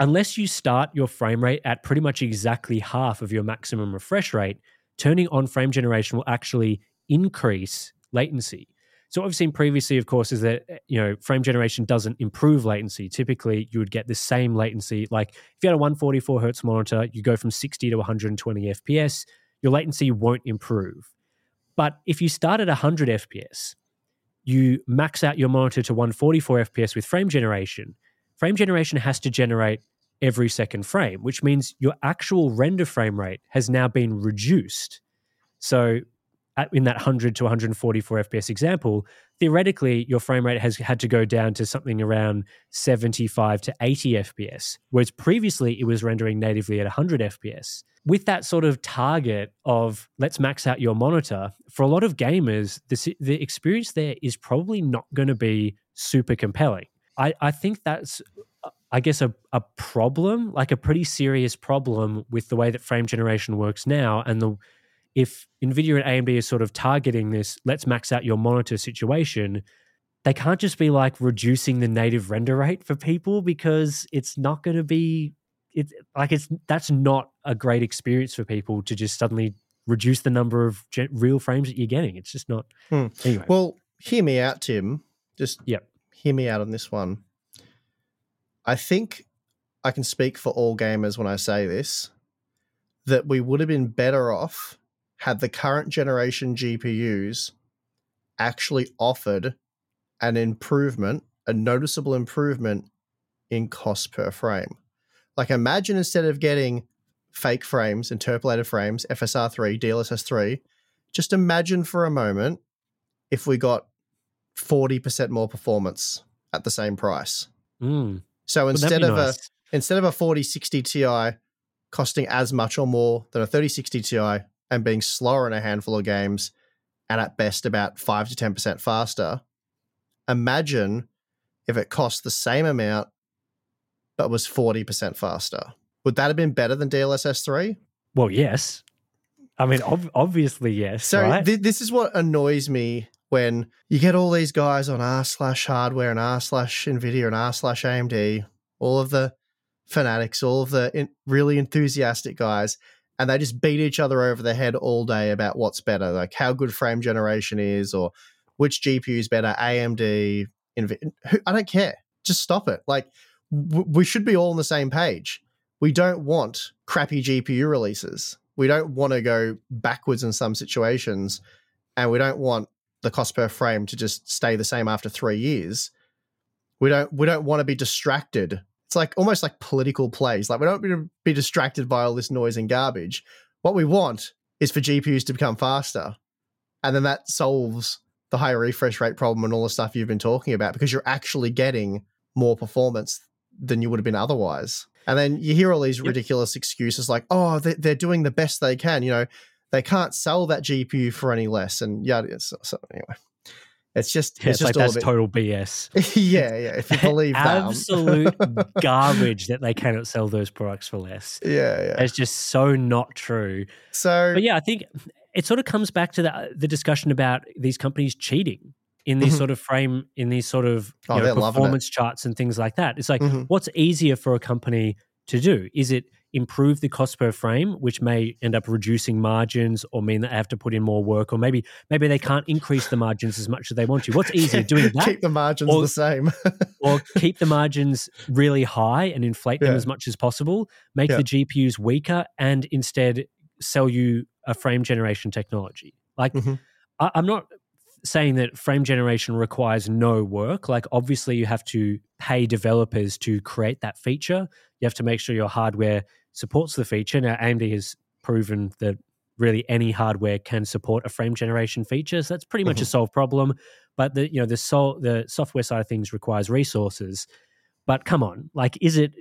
unless you start your frame rate at pretty much exactly half of your maximum refresh rate, turning on frame generation will actually increase latency. So what I've seen previously, of course, is that, you know, frame generation doesn't improve latency. Typically, you would get the same latency. Like if you had a one forty-four hertz monitor, you go from sixty to one twenty F P S, your latency won't improve. But if you start at one hundred F P S, you max out your monitor to one forty-four F P S with frame generation. Frame generation has to generate every second frame, which means your actual render frame rate has now been reduced. So in that one hundred to one forty-four F P S example, theoretically, your frame rate has had to go down to something around seventy-five to eighty F P S, whereas previously it was rendering natively at one hundred F P S. With that sort of target of let's max out your monitor, for a lot of gamers, the, the experience there is probably not going to be super compelling. I, I think that's, I guess, a, a problem, like a pretty serious problem with the way that frame generation works now. And the if NVIDIA and A M D is sort of targeting this, let's max out your monitor situation, they can't just be like reducing the native render rate for people because it's not going to be, it's like it's that's not a great experience for people to just suddenly reduce the number of gen- real frames that you're getting. It's just not. Hmm. Anyway. Well, hear me out, Tim. Just yep. hear me out on this one. I think I can speak for all gamers when I say this, that we would have been better off had the current generation G P Us actually offered an improvement, a noticeable improvement in cost per frame. Like imagine instead of getting fake frames, interpolated frames, F S R three, D L S S three, just imagine for a moment if we got forty percent more performance at the same price. Mm. So instead of nice. a instead of a forty sixty Ti costing as much or more than a thirty sixty Ti, and being slower in a handful of games and at best about five to ten percent faster, imagine if it cost the same amount but was forty percent faster. Would that have been better than D L S S three? Well, yes. I mean, ob- obviously, yes. So right? th- this is what annoys me when you get all these guys on R slash hardware and R slash NVIDIA and R slash A M D, all of the fanatics, all of the in- really enthusiastic guys, and they just beat each other over the head all day about what's better, like how good frame generation is or which G P U is better, A M D, Nvidia. I don't care. Just stop it. Like w- we should be all on the same page. We don't want crappy G P U releases. We don't want to go backwards in some situations, and we don't want the cost per frame to just stay the same after three years. We don't. We don't want to be distracted. It's like almost like political plays. Like we don't want to be distracted by all this noise and garbage. What we want is for G P Us to become faster. And then that solves the higher refresh rate problem and all the stuff you've been talking about, because you're actually getting more performance than you would have been otherwise. And then you hear all these ridiculous excuses like, oh, they're doing the best they can. You know, they can't sell that G P U for any less. And yeah, so, so anyway. It's just, yeah, it's just like that's bit... total B S. yeah, yeah. If you believe that, absolute garbage that they cannot sell those products for less. Yeah, yeah. It's just so not true. So, but yeah, I think it sort of comes back to the the discussion about these companies cheating in these mm-hmm. sort of frame, in these sort of you oh, know, performance charts and things like that. It's like, mm-hmm. what's easier for a company to do? Is it improve the cost per frame, which may end up reducing margins or mean that I have to put in more work, or maybe maybe they can't increase the margins as much as they want to. What's easier, doing that? Keep the margins or, the same. or keep the margins really high and inflate yeah. them as much as possible, make yeah. the G P Us weaker, and instead sell you a frame generation technology. Like mm-hmm. I, I'm not saying that frame generation requires no work. Like, obviously you have to pay developers to create that feature. You have to make sure your hardware supports the feature. Now, A M D has proven that really any hardware can support a frame generation feature. So that's pretty much mm-hmm. a solved problem. But the, you know, the sol- the software side of things requires resources. But come on, like, is it...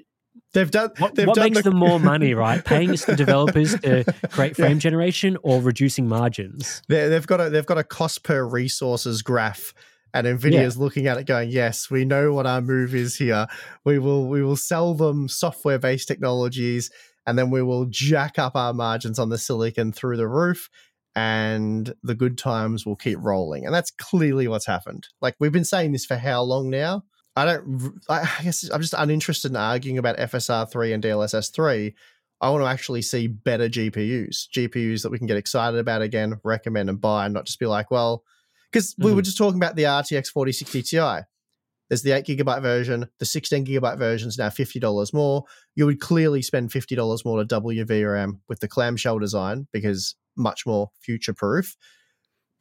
They've done. What, they've what done makes the... them more money, right? Paying the developers to create frame yeah. generation, or reducing margins? They're, they've got a they've got a cost per resources graph, and Nvidia's yeah. looking at it, going, "Yes, we know what our move is here. We will we will sell them software based technologies, and then we will jack up our margins on the silicon through the roof, and the good times will keep rolling." And that's clearly what's happened. Like, we've been saying this for how long now? I don't, I guess I'm just uninterested in arguing about F S R three and D L S S three. I want to actually see better G P Us, G P Us that we can get excited about again, recommend and buy, and not just be like, well, because mm. we were just talking about the R T X forty sixty Ti. There's the eight gigabyte version, the sixteen gigabyte version is now fifty dollars more. You would clearly spend fifty dollars more to double your V RAM with the clamshell design because much more future proof,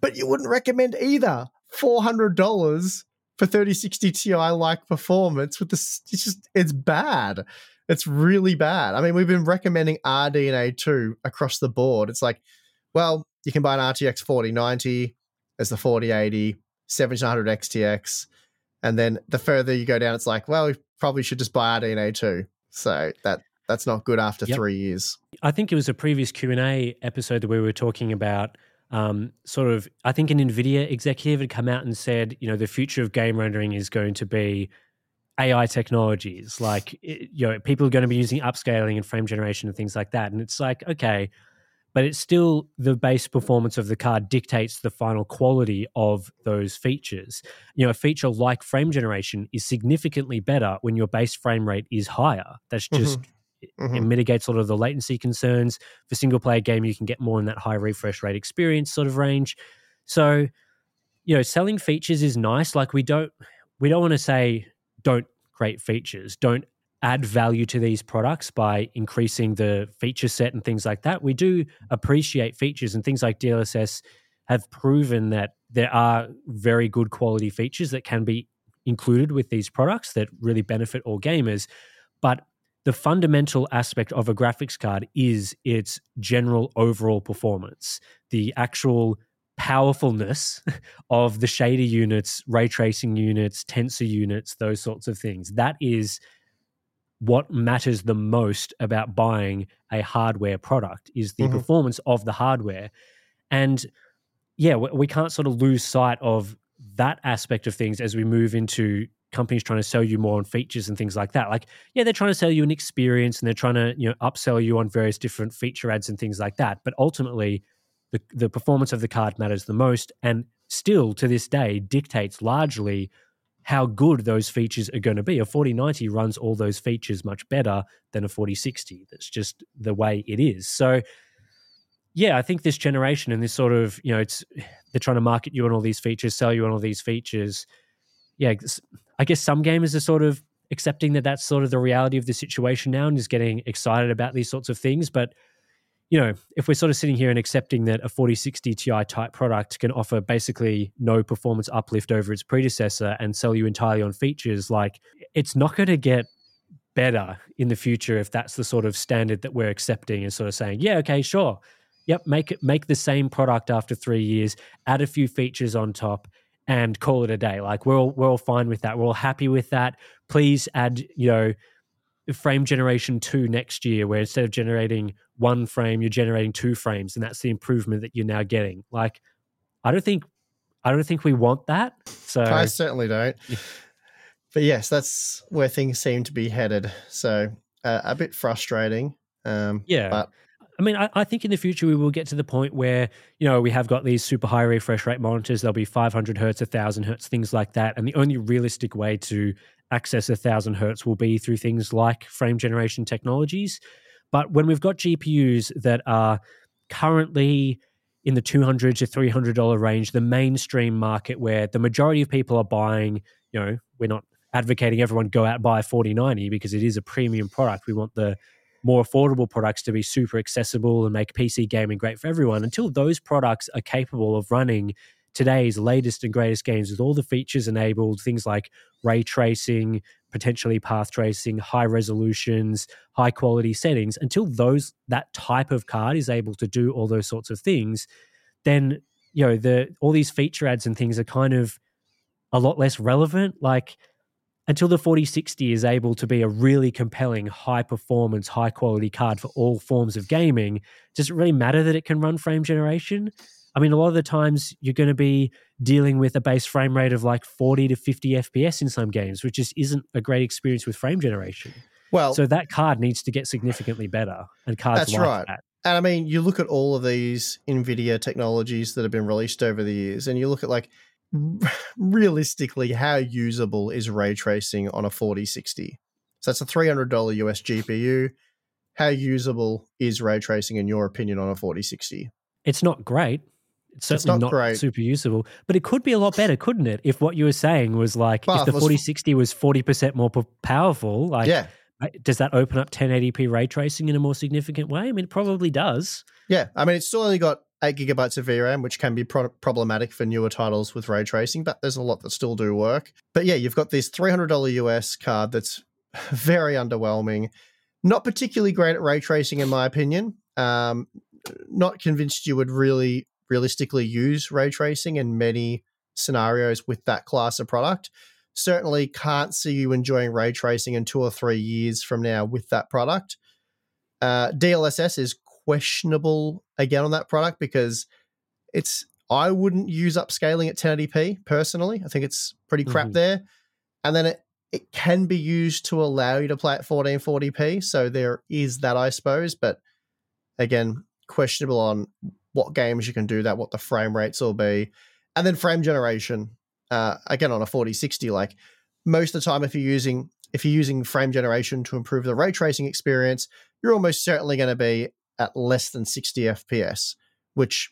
but you wouldn't recommend either four hundred dollars for thirty sixty Ti like performance with this. It's just, it's bad. It's really bad. I mean, we've been recommending R D N A two across the board. It's like, well, you can buy an R T X forty ninety, there's the forty eighty, seventy-nine hundred X T X. And then the further you go down, it's like, well, we probably should just buy R D N A two. So that that's not good after yep. three years. I think it was a previous Q and A episode that we were talking about Um, sort of, I think an NVIDIA executive had come out and said, you know, the future of game rendering is going to be A I technologies. Like, it, you know, people are going to be using upscaling and frame generation and things like that. And it's like, okay, but it's still the base performance of the card dictates the final quality of those features. You know, a feature like frame generation is significantly better when your base frame rate is higher. That's just... Mm-hmm. Mm-hmm. It mitigates sort of the latency concerns. For single player game, you can get more in that high refresh rate experience sort of range. So, you know, selling features is nice. Like, we don't we don't want to say don't create features, don't add value to these products by increasing the feature set and things like that. We do appreciate features, and things like D L S S have proven that there are very good quality features that can be included with these products that really benefit all gamers. But the fundamental aspect of a graphics card is its general overall performance, the actual powerfulness of the shader units, ray tracing units, tensor units, those sorts of things. That is what matters the most about buying a hardware product, is the mm-hmm. performance of the hardware. And yeah, we can't sort of lose sight of that aspect of things as we move into companies trying to sell you more on features and things like that. Like, yeah, they're trying to sell you an experience, and they're trying to, you know, upsell you on various different feature ads and things like that. But ultimately, the, the performance of the card matters the most, and still to this day dictates largely how good those features are going to be. A forty ninety runs all those features much better than a forty sixty. That's just the way it is. So yeah, I think this generation and this sort of, you know, it's they're trying to market you on all these features, sell you on all these features. Yeah, I guess some gamers are sort of accepting that that's sort of the reality of the situation now and just getting excited about these sorts of things. But, you know, if we're sort of sitting here and accepting that a forty sixty Ti type product can offer basically no performance uplift over its predecessor and sell you entirely on features, like, it's not going to get better in the future if that's the sort of standard that we're accepting and sort of saying, yeah, okay, sure. Yep, make it, make the same product after three years, add a few features on top, and call it a day. Like, we're all, we're all fine with that. We're all happy with that. Please add, you know, frame generation two next year, where instead of generating one frame, you're generating two frames, and that's the improvement that you're now getting. Like, I don't think, I don't think we want that. So I certainly don't. But yes, that's where things seem to be headed. So uh, a bit frustrating. Um, yeah. But I mean, I, I think in the future we will get to the point where, you know, we have got these super high refresh rate monitors. There'll be five hundred hertz, one thousand hertz, things like that. And the only realistic way to access one thousand hertz will be through things like frame generation technologies. But when we've got G P Us that are currently in the two hundred dollars to three hundred dollars range, the mainstream market where the majority of people are buying, you know, we're not advocating everyone go out and buy a forty ninety because it is a premium product. We want the more affordable products to be super accessible and make P C gaming great for everyone. Until those products are capable of running today's latest and greatest games with all the features enabled, things like ray tracing, potentially path tracing, high resolutions, high quality settings, until those that type of card is able to do all those sorts of things, then, you know, the all these feature ads and things are kind of a lot less relevant. Like, until the forty sixty is able to be a really compelling, high-performance, high-quality card for all forms of gaming, does it really matter that it can run frame generation? I mean, a lot of the times you're going to be dealing with a base frame rate of like forty to fifty F P S in some games, which just isn't a great experience with frame generation. Well, so that card needs to get significantly better, and cards that's like right. that. And I mean, you look at all of these NVIDIA technologies that have been released over the years, and you look at like, realistically, how usable is ray tracing on a forty sixty? So that's a three hundred dollars U S G P U. How usable is ray tracing, in your opinion, on a forty sixty? It's not great. It's certainly it's not, not super usable, but it could be a lot better, couldn't it? If what you were saying was like, but if the was, forty sixty was forty percent more powerful, like, yeah. does that open up ten eighty p ray tracing in a more significant way? I mean, it probably does. Yeah. I mean, it's still only got eight gigabytes of V RAM, which can be pro- problematic for newer titles with ray tracing, but there's a lot that still do work. But yeah, you've got this three hundred dollars U S card that's very underwhelming, not particularly great at ray tracing, in my opinion. Um, not convinced you would really realistically use ray tracing in many scenarios with that class of product. Certainly can't see you enjoying ray tracing in two or three years from now with that product. Uh, D L S S is questionable again on that product, because it's I wouldn't use upscaling at ten eighty p personally. I think it's pretty crap mm-hmm. there. And then it, it can be used to allow you to play at fourteen forty p. So there is that, I suppose. But again, questionable on what games you can do that, what the frame rates will be. And then frame generation, uh, again, on a forty sixty, like most of the time, if you're using if you're using frame generation to improve the ray tracing experience, you're almost certainly going to be at less than sixty F P S, which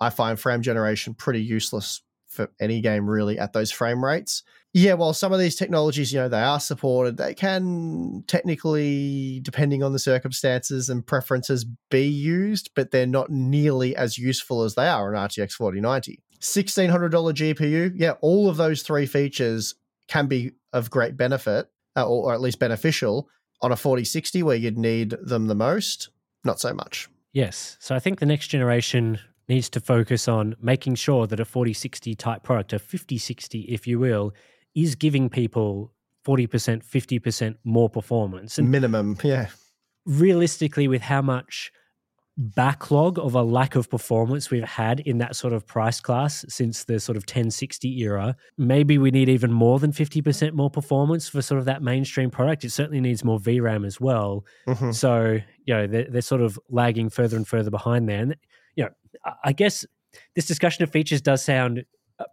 I find frame generation pretty useless for any game really at those frame rates. Yeah, while some of these technologies, you know, they are supported, they can technically, depending on the circumstances and preferences, be used, but they're not nearly as useful as they are in R T X forty ninety. sixteen hundred dollars G P U, yeah, all of those three features can be of great benefit, or, or at least beneficial, on a forty sixty where you'd need them the most. Not so much. Yes. So I think the next generation needs to focus on making sure that a forty sixty type product, a fifty sixty, if you will, is giving people forty percent, fifty percent more performance. And minimum, yeah. Realistically, with how much backlog of a lack of performance we've had in that sort of price class since the sort of ten sixty era, maybe we need even more than fifty percent more performance for sort of that mainstream product. It certainly needs more V RAM as well. Mm-hmm. So, you know, they're, they're sort of lagging further and further behind there. And, you know, I guess this discussion of features does sound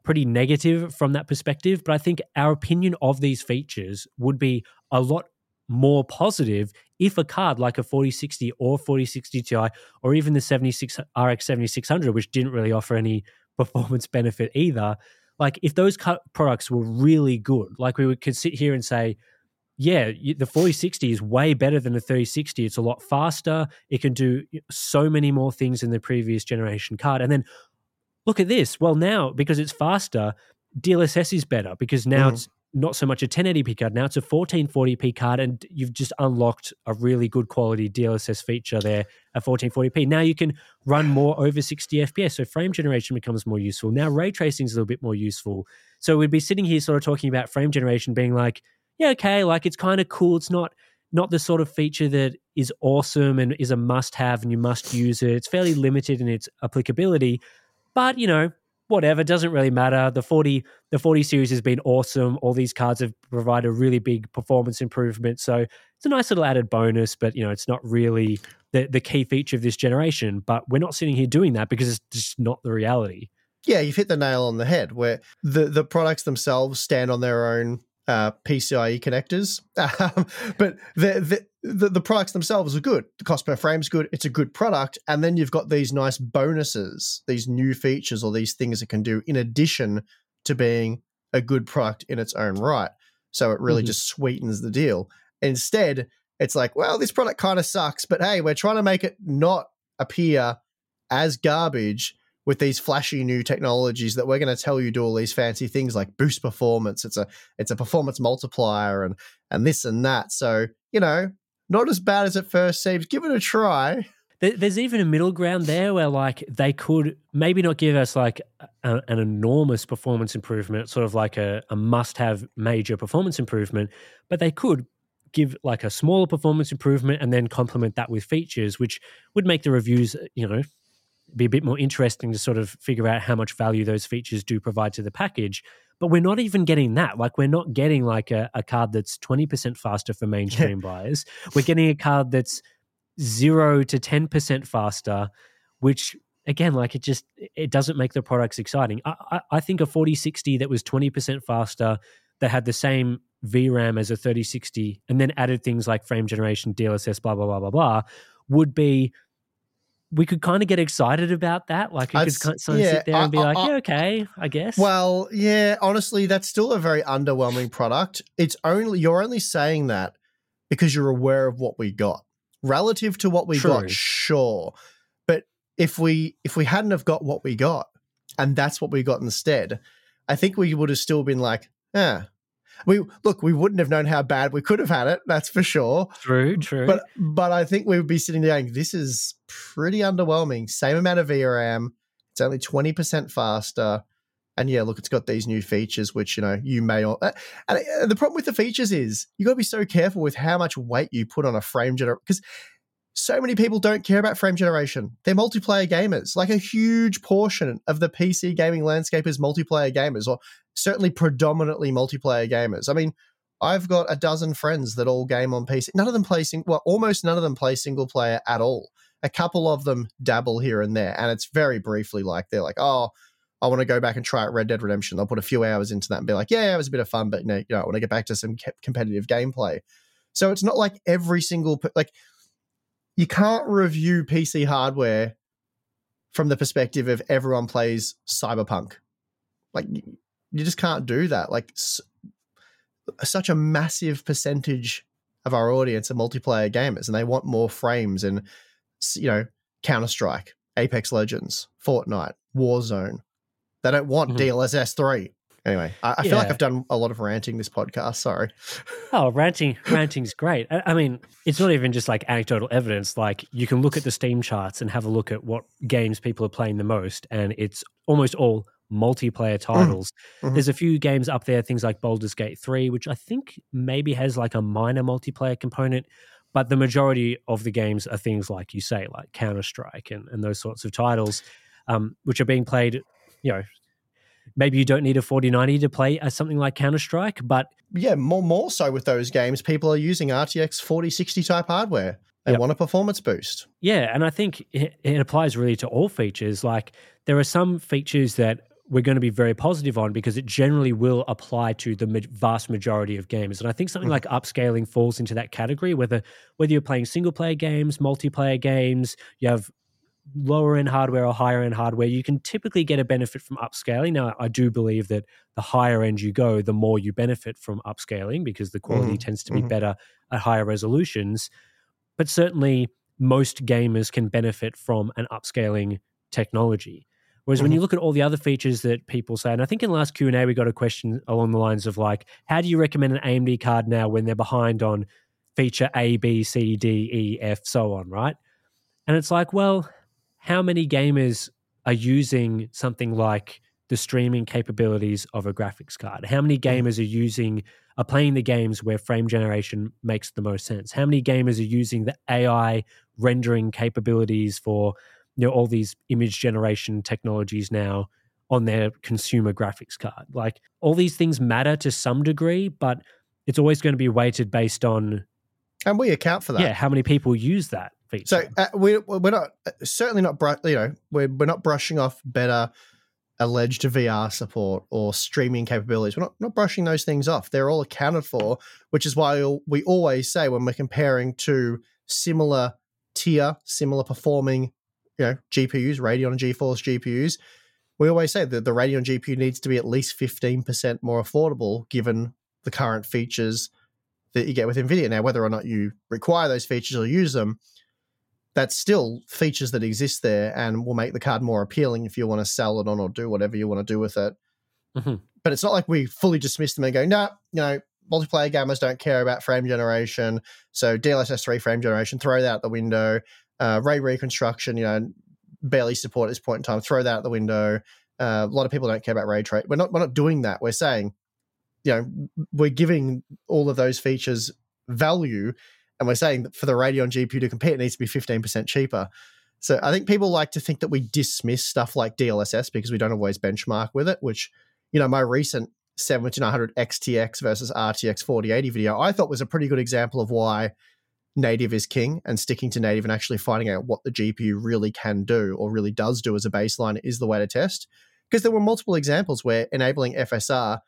pretty negative from that perspective, but I think our opinion of these features would be a lot more positive if a card like a forty sixty or forty sixty Ti, or even the seventy-six R X seventy-six hundred, which didn't really offer any performance benefit either, like if those cut products were really good, like we would, could sit here and say, yeah, the forty sixty is way better than the thirty sixty. It's a lot faster. It can do so many more things than the previous generation card. And then look at this. Well, now, because it's faster, D L S S is better, because now mm. it's not so much a ten eighty p card. Now it's a fourteen forty p card, and you've just unlocked a really good quality D L S S feature there at fourteen forty p. Now you can run more over sixty F P S, so frame generation becomes more useful. Now ray tracing is a little bit more useful. So we'd be sitting here sort of talking about frame generation being like, yeah, okay, like it's kind of cool. It's not not the sort of feature that is awesome and is a must-have and you must use it. It's fairly limited in its applicability, but, you know, whatever, doesn't really matter. The forty the forty series has been awesome. All these cards have provided a really big performance improvement. So it's a nice little added bonus, but, you know, it's not really the, the key feature of this generation. But we're not sitting here doing that because it's just not the reality. Yeah, you've hit the nail on the head, where the, the products themselves stand on their own uh, P C I E connectors. Um, but the, the, the, the products themselves are good. The cost per frame is good. It's a good product. And then you've got these nice bonuses, these new features, or these things it can do in addition to being a good product in its own right. So it really mm-hmm. just sweetens the deal. Instead, it's like, well, this product kind of sucks, but hey, we're trying to make it not appear as garbage. with these flashy new technologies that we're going to tell you do all these fancy things like boost performance. It's a it's a performance multiplier and and this and that. So, you know, not as bad as it first seems. Give it a try. There's even a middle ground there where, like, they could maybe not give us, like, a, an enormous performance improvement, sort of like a, a must-have major performance improvement, but they could give, like, a smaller performance improvement and then complement that with features, which would make the reviews, you know, be a bit more interesting to sort of figure out how much value those features do provide to the package. But we're not even getting that. Like, we're not getting, like, a, a card that's twenty percent faster for mainstream buyers. We're getting a card that's zero to ten percent faster, which, again, like, it just, it doesn't make the products exciting. I, I, I think a forty sixty that was twenty percent faster, that had the same V RAM as a thirty sixty, and then added things like frame generation, D L S S, blah, blah, blah, blah, blah, would be, we could kind of get excited about that. Like, you could kind of yeah, sit there and I, be I, like, I, yeah, okay, I guess. Well, yeah, honestly, that's still a very underwhelming product. It's only, you're only saying that because you're aware of what we got. Relative to what we True. got, sure. But if we if we hadn't have got what we got, and that's what we got instead, I think we would have still been like, yeah. We look, we wouldn't have known how bad we could have had it, that's for sure. True, true. But but I think we would be sitting there going, this is pretty underwhelming. Same amount of V RAM, it's only twenty percent faster. And yeah, look, it's got these new features, which, you know, you may not. And the problem with the features is you got to be so careful with how much weight you put on a frame generation, because so many people don't care about frame generation. They're multiplayer gamers. Like, a huge portion of the P C gaming landscape is multiplayer gamers, or certainly predominantly multiplayer gamers. I mean, I've got a dozen friends that all game on P C. None of them play sing- well, almost none of them play single player at all. A couple of them dabble here and there, and it's very briefly. Like, they're like, oh, I want to go back and try out Red Dead Redemption. They'll put a few hours into that and be like, yeah, it was a bit of fun, but, you know, I want to get back to some competitive gameplay. So it's not like every single, like, you can't review P C hardware from the perspective of everyone plays Cyberpunk. Like, you just can't do that. Like, such a massive percentage of our audience are multiplayer gamers, and they want more frames and, you know, Counter-Strike, Apex Legends, Fortnite, Warzone. They don't want mm-hmm. D L S S three. Anyway, I, I feel yeah. like I've done a lot of ranting this podcast. Sorry. Oh, ranting. Ranting's great. I, I mean, it's not even just like anecdotal evidence. Like, you can look at the Steam charts and have a look at what games people are playing the most, and it's almost all multiplayer titles. Mm-hmm. There's a few games up there, things like Baldur's Gate three, which I think maybe has like a minor multiplayer component, but the majority of the games are things like you say, like Counter-Strike and, and those sorts of titles, um, which are being played, you know, maybe you don't need a forty ninety to play as something like Counter-Strike, but... Yeah, more more so with those games, people are using R T X forty sixty type hardware. They yep. want a performance boost. Yeah, and I think it, it applies really to all features. Like, there are some features that we're going to be very positive on because it generally will apply to the vast majority of games. And I think something like upscaling falls into that category, whether whether you're playing single-player games, multiplayer games, you have lower-end hardware or higher-end hardware, you can typically get a benefit from upscaling. Now, I do believe that the higher end you go, the more you benefit from upscaling because the quality mm-hmm. tends to be mm-hmm. better at higher resolutions. But certainly, most gamers can benefit from an upscaling technology. Whereas when you look at all the other features that people say, and I think in last Q and A we got a question along the lines of like, how do you recommend an A M D card now when they're behind on feature A, B, C, D, E, F, so on, right? And it's like, well, how many gamers are using something like the streaming capabilities of a graphics card? How many gamers are using, are playing the games where frame generation makes the most sense? How many gamers are using the A I rendering capabilities for, you know, all these image generation technologies now on their consumer graphics card? Like, all these things matter to some degree, but it's always going to be weighted based on... And we account for that. Yeah, how many people use that feature. So uh, we, we're not, certainly not, you know, we're, we're not brushing off better alleged V R support or streaming capabilities. We're not, not brushing those things off. They're all accounted for, which is why we always say when we're comparing to similar tier, similar performing, you know, G P Us, Radeon and GeForce G P Us, we always say that the Radeon G P U needs to be at least fifteen percent more affordable given the current features that you get with NVIDIA. Now, whether or not you require those features or use them, that's still features that exist there and will make the card more appealing if you want to sell it on or do whatever you want to do with it. Mm-hmm. But it's not like we fully dismiss them and go, no, nah, you know, multiplayer gamers don't care about frame generation. So D L S S three frame generation, throw that out the window. Uh, ray reconstruction, you know, barely support at this point in time, throw that out the window. Uh, a lot of people don't care about ray tracing. We're not, we're not doing that. We're saying, you know, we're giving all of those features value, and we're saying that for the Radeon G P U to compete, it needs to be fifteen percent cheaper. So I think people like to think that we dismiss stuff like D L S S because we don't always benchmark with it, which, you know, my recent seventy-nine hundred X T X versus R T X forty eighty video, I thought was a pretty good example of why native is king, and sticking to native and actually finding out what the G P U really can do or really does do as a baseline is the way to test. Because there were multiple examples where enabling F S R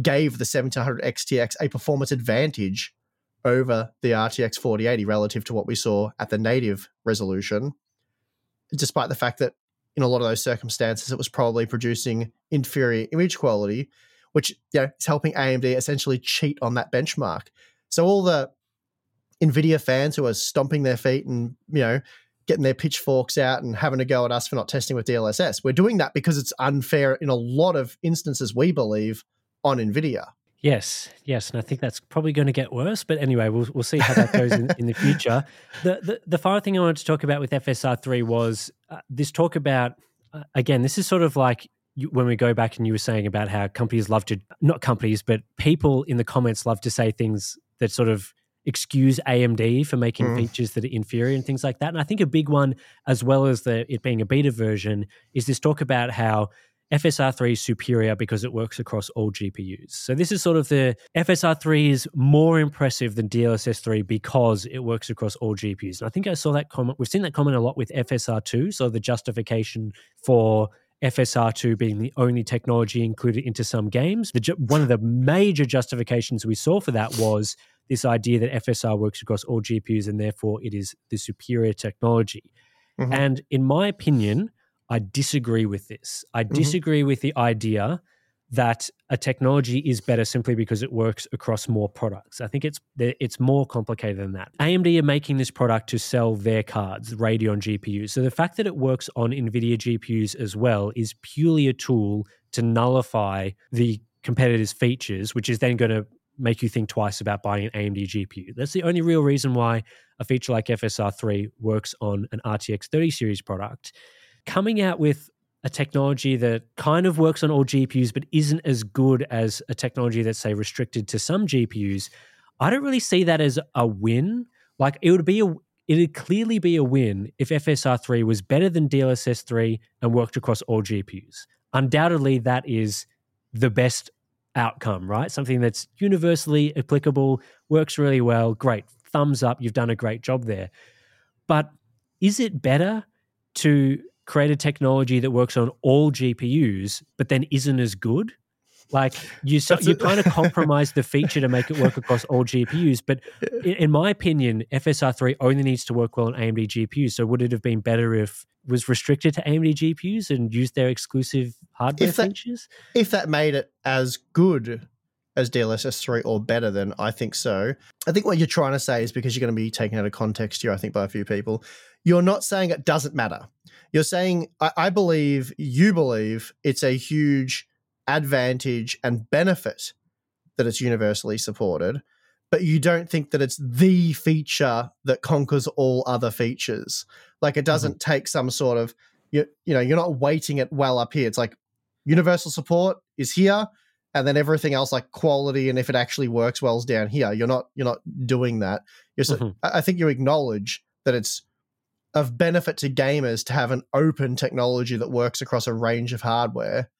gave the seventy-nine hundred X T X a performance advantage over the R T X forty eighty relative to what we saw at the native resolution, despite the fact that in a lot of those circumstances, it was probably producing inferior image quality, which, you know, is helping A M D essentially cheat on that benchmark. So all the Nvidia fans who are stomping their feet and, you know, getting their pitchforks out and having a go at us for not testing with D L S S, we're doing that because it's unfair in a lot of instances, we believe, on Nvidia. Yes, yes, and I think that's probably going to get worse. But anyway, we'll we'll see how that goes in, in the future. The, the the final thing I wanted to talk about with F S R three was uh, this talk about, uh, again, this is sort of like you, when we go back and you were saying about how companies love to, not companies, but people in the comments love to say things that sort of excuse A M D for making mm. features that are inferior and things like that. And I think a big one, as well as the, it being a beta version, is this talk about how F S R three is superior because it works across all G P Us. So this is sort of the F S R three is more impressive than D L S S three because it works across all G P Us. And I think I saw that comment. We've seen that comment a lot with F S R two. So the justification for F S R two being the only technology included into some games. The, one of the major justifications we saw for that was this idea that F S R works across all G P Us and therefore it is the superior technology. Mm-hmm. And in my opinion, I disagree with this. I disagree mm-hmm. with the idea that a technology is better simply because it works across more products. I think it's it's more complicated than that. A M D are making this product to sell their cards, Radeon G P Us. So the fact that it works on NVIDIA G P Us as well is purely a tool to nullify the competitor's features, which is then going to make you think twice about buying an A M D G P U. That's the only real reason why a feature like F S R three works on an R T X thirty series product. Coming out with a technology that kind of works on all G P Us but isn't as good as a technology that's, say, restricted to some G P Us, I don't really see that as a win. Like, it would be a, it'd clearly be a win if F S R three was better than D L S S three and worked across all G P Us. Undoubtedly, that is the best outcome, right? Something that's universally applicable, works really well, great, thumbs up, you've done a great job there. But is it better to create a technology that works on all G P Us, but then isn't as good? Like, you so, you kind of compromise the feature to make it work across all G P Us. But in, in my opinion, F S R three only needs to work well on A M D G P Us. So would it have been better if it was restricted to A M D G P Us and used their exclusive hardware if that, features? If that made it as good as D L S S three or better, then I think so. I think what you're trying to say is, because you're going to be taken out of context here, I think, by a few people, you're not saying it doesn't matter. You're saying, I, I believe, you believe it's a huge advantage and benefit that it's universally supported, but you don't think that it's the feature that conquers all other features. Like, it doesn't mm-hmm. take some sort of, you, you know, you're not weighting it well up here. It's like universal support is here, and then everything else, like quality and if it actually works well, is down here. You're not you're not doing that. You're mm-hmm. so, I think you acknowledge that it's of benefit to gamers to have an open technology that works across a range of hardware,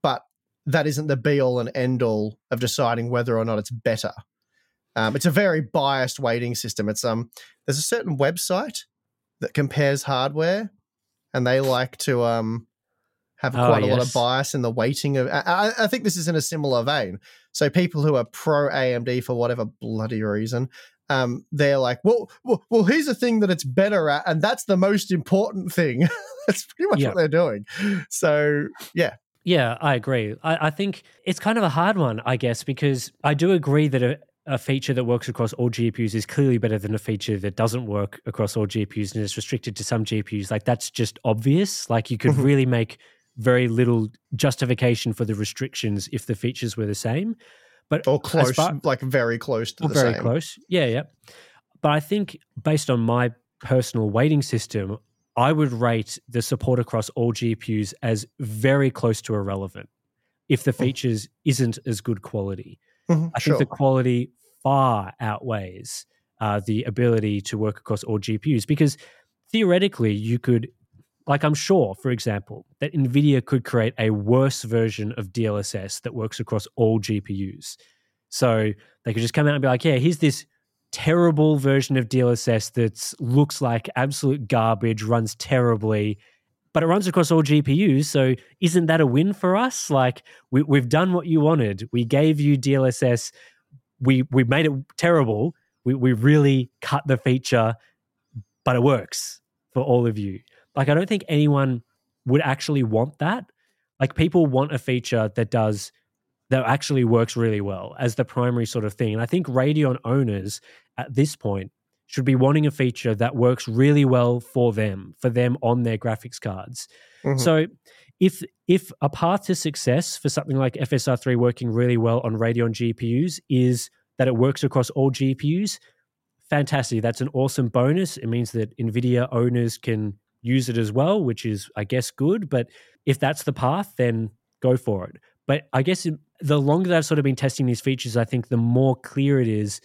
but that isn't the be-all and end-all of deciding whether or not it's better. Um, it's a very biased weighting system. It's um, there's a certain website that compares hardware, and they like to um. have quite oh, yes. a lot of bias in the weighting of. I, I think this is in a similar vein. So people who are pro A M D for whatever bloody reason, um, they're like, well, well, well, here's the thing that it's better at, and that's the most important thing. That's pretty much yeah. what they're doing. So yeah, yeah, I agree. I, I think it's kind of a hard one, I guess, because I do agree that a, a feature that works across all G P Us is clearly better than a feature that doesn't work across all G P Us and is restricted to some G P Us. Like, that's just obvious. Like, you could really make very little justification for the restrictions if the features were the same. But or close, far, like very close to or the very same. Very close, yeah, yeah. But I think based on my personal weighting system, I would rate the support across all G P Us as very close to irrelevant if the features mm-hmm. isn't as good quality. Mm-hmm, I think sure. the quality far outweighs uh, the ability to work across all G P Us, because theoretically you could, like I'm sure, for example, that Nvidia could create a worse version of D L S S that works across all G P Us. So they could just come out and be like, yeah, here's this terrible version of D L S S that looks like absolute garbage, runs terribly, but it runs across all G P Us, so isn't that a win for us? Like, we, we've done what you wanted. We gave you D L S S. We we made it terrible. We we really cut the feature, but it works for all of you. Like, I don't think anyone would actually want that. Like, people want a feature that does, that actually works really well as the primary sort of thing. And I think Radeon owners at this point should be wanting a feature that works really well for them, for them on their graphics cards. Mm-hmm. So if if a path to success for something like F S R three working really well on Radeon G P Us is that it works across all G P Us, fantastic. That's an awesome bonus. It means that NVIDIA owners can use it as well, which is, I guess, good. But if that's the path, then go for it. But I guess the longer that I've sort of been testing these features, I think the more clear it is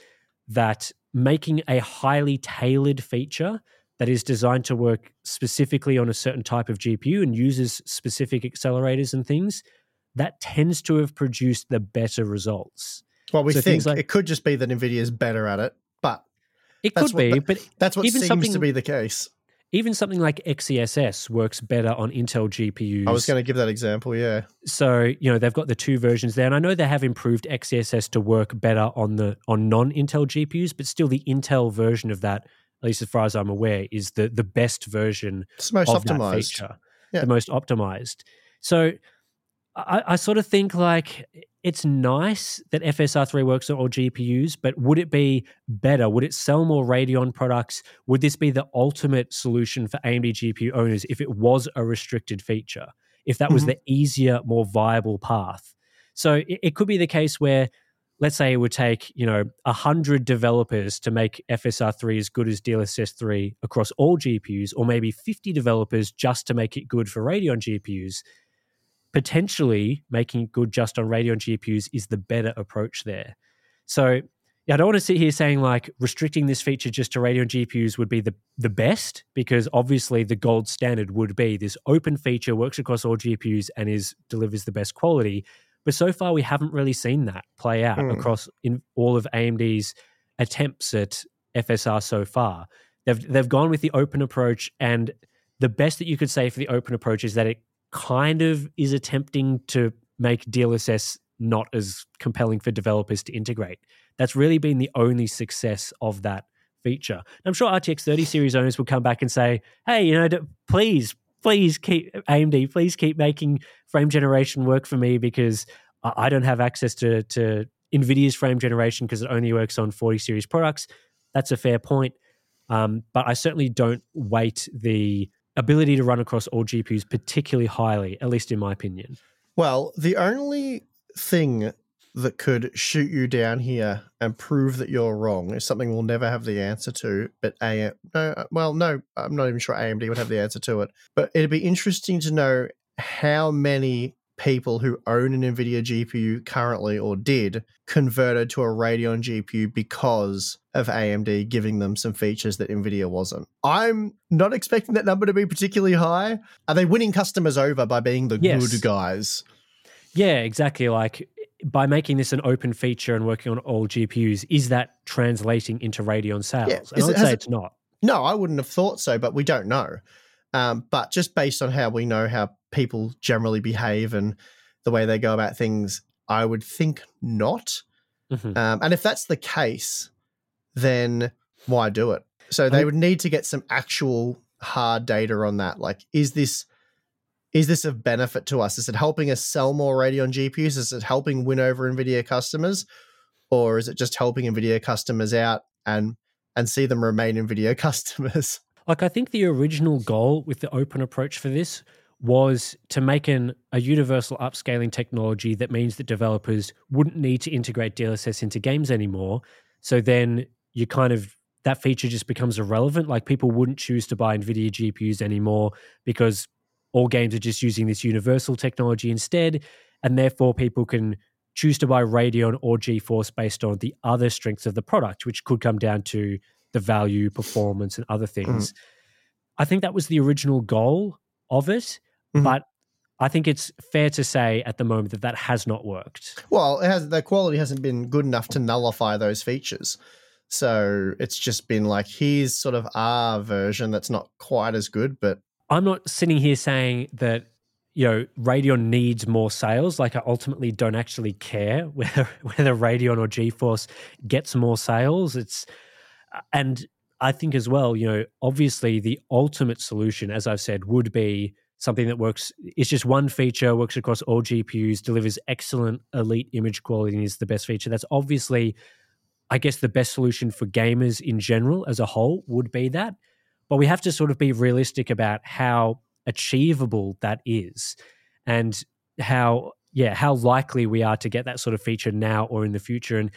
that making a highly tailored feature that is designed to work specifically on a certain type of G P U and uses specific accelerators and things, that tends to have produced the better results. Well, we so think like, it could just be that NVIDIA is better at it, but it could be, the, but that's what seems to be the case. Even something like XeSS works better on Intel G P Us. I was going to give that example, yeah. So, you know, they've got the two versions there, and I know they have improved XeSS to work better on the on non-Intel G P Us, but still the Intel version of that, at least as far as I'm aware, is the, the best version it's most of optimized. That feature. Yeah. The most optimized. So I, I sort of think like it's nice that F S R three works on all G P Us, but would it be better? Would it sell more Radeon products? Would this be the ultimate solution for A M D G P U owners if it was a restricted feature, if that was mm-hmm. the easier, more viable path? So it, it could be the case where, let's say it would take, you know, one hundred developers to make F S R three as good as D L S S three across all G P Us, or maybe fifty developers just to make it good for Radeon G P Us. Potentially making it good just on Radeon G P Us is the better approach there. So I don't want to sit here saying like restricting this feature just to Radeon G P Us would be the, the best, because obviously the gold standard would be this open feature works across all G P Us and is delivers the best quality. But so far we haven't really seen that play out mm. across in all of A M D's attempts at F S R so far. They've they've gone with the open approach, and the best that you could say for the open approach is that it kind of is attempting to make D L S S not as compelling for developers to integrate. That's really been the only success of that feature. And I'm sure R T X thirty series owners will come back and say, hey, you know, please, please keep, A M D, please keep making frame generation work for me, because I don't have access to, to NVIDIA's frame generation because it only works on forty series products. That's a fair point. Um, but I certainly don't weight the ability to run across all G P Us particularly highly, at least in my opinion. Well, the only thing that could shoot you down here and prove that you're wrong is something we'll never have the answer to, but A M D, no, well, no, I'm not even sure A M D would have the answer to it, but it'd be interesting to know how many people who own an NVIDIA G P U currently or did converted to a Radeon G P U because of A M D giving them some features that NVIDIA wasn't. I'm not expecting that number to be particularly high. Are they winning customers over by being the yes. good guys? Yeah, exactly. Like, by making this an open feature and working on all G P Us, is that translating into Radeon sales? Yeah. And I would it, say it's it, not. No, I wouldn't have thought so, but we don't know. Um, but just based on how we know how people generally behave and the way they go about things, I would think not. Mm-hmm. Um, and if that's the case, then why do it? So they would need to get some actual hard data on that. Like, is this is this of benefit to us? Is it helping us sell more Radeon G P Us? Is it helping win over NVIDIA customers? or is it just helping NVIDIA customers out and and see them remain NVIDIA customers? Like, I think the original goal with the open approach for this was to make an, a universal upscaling technology that means that developers wouldn't need to integrate D L S S into games anymore. So then you kind of, that feature just becomes irrelevant. Like, people wouldn't choose to buy NVIDIA G P Us anymore because all games are just using this universal technology instead. And therefore people can choose to buy Radeon or GeForce based on the other strengths of the product, which could come down to the value, performance, and other things. Mm. I think that was the original goal of it, mm-hmm. but I think it's fair to say at the moment that that has not worked. Well, it has, the quality hasn't been good enough to nullify those features. So it's just been like, here's sort of our version that's not quite as good, but... I'm not sitting here saying that, you know, Radeon needs more sales. Like, I ultimately don't actually care whether, whether Radeon or GeForce gets more sales. It's... And I think as well, you know, obviously the ultimate solution, as I've said, would be something that works. It's just one feature, works across all G P Us, delivers excellent elite image quality, and is the best feature. That's obviously, I guess, the best solution for gamers in general as a whole would be that. But we have to sort of be realistic about how achievable that is and how, yeah, how likely we are to get that sort of feature now or in the future. And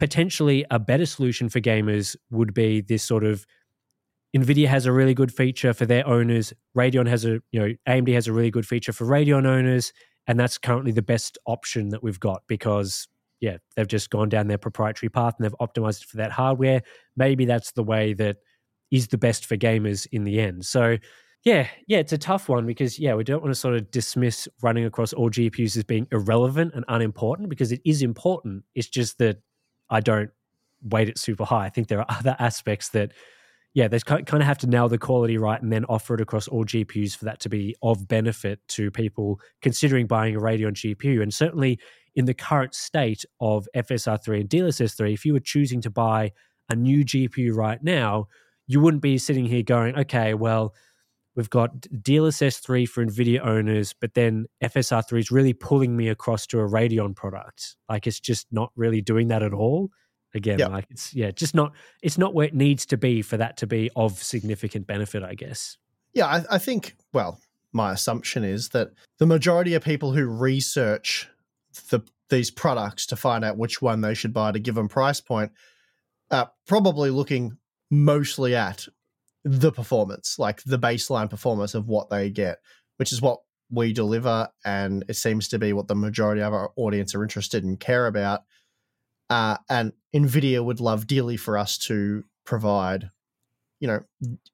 potentially a better solution for gamers would be this sort of, NVIDIA has a really good feature for their owners, Radeon has a, you know, A M D has a really good feature for Radeon owners, and that's currently the best option that we've got because, yeah, they've just gone down their proprietary path and they've optimized it for that hardware. Maybe that's the way that is the best for gamers in the end. So yeah, yeah, it's a tough one because, yeah, we don't want to sort of dismiss running across all G P Us as being irrelevant and unimportant, because it is important. It's just that I don't weight it super high. I think there are other aspects that, yeah, they kind of have to nail the quality right and then offer it across all G P Us for that to be of benefit to people considering buying a Radeon G P U. And certainly in the current state of F S R three and D L S S three, if you were choosing to buy a new G P U right now, you wouldn't be sitting here going, okay, well, we've got D L S S three for NVIDIA owners, but then F S R three is really pulling me across to a Radeon product. Like, it's just not really doing that at all. Again, yep. like it's yeah, just not. It's not where it needs to be for that to be of significant benefit, I guess. Yeah, I, I think. Well, my assumption is that the majority of people who research the, these products to find out which one they should buy at a given price point are probably looking mostly at the performance, like the baseline performance of what they get, which is what we deliver, and it seems to be what the majority of our audience are interested in and care about. Uh, and NVIDIA would love dearly for us to provide, you know,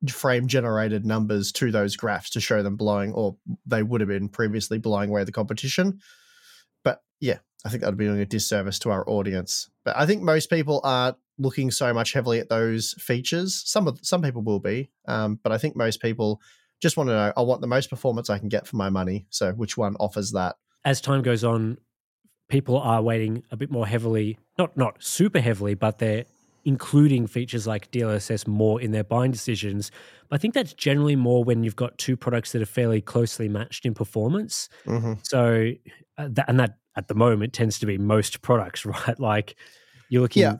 frame-generated numbers to those graphs to show them blowing, or they would have been previously blowing away the competition. But yeah, I think that would be doing a disservice to our audience. But I think most people aren't looking so much heavily at those features. Some of, some people will be, um, but I think most people just want to know, I want the most performance I can get for my money. So which one offers that? As time goes on, people are weighting a bit more heavily, not not super heavily, but they're including features like D L S S more in their buying decisions. But I think that's generally more when you've got two products that are fairly closely matched in performance. Mm-hmm. So, uh, that, and that at the moment tends to be most products, right? Like, you're looking... Yeah.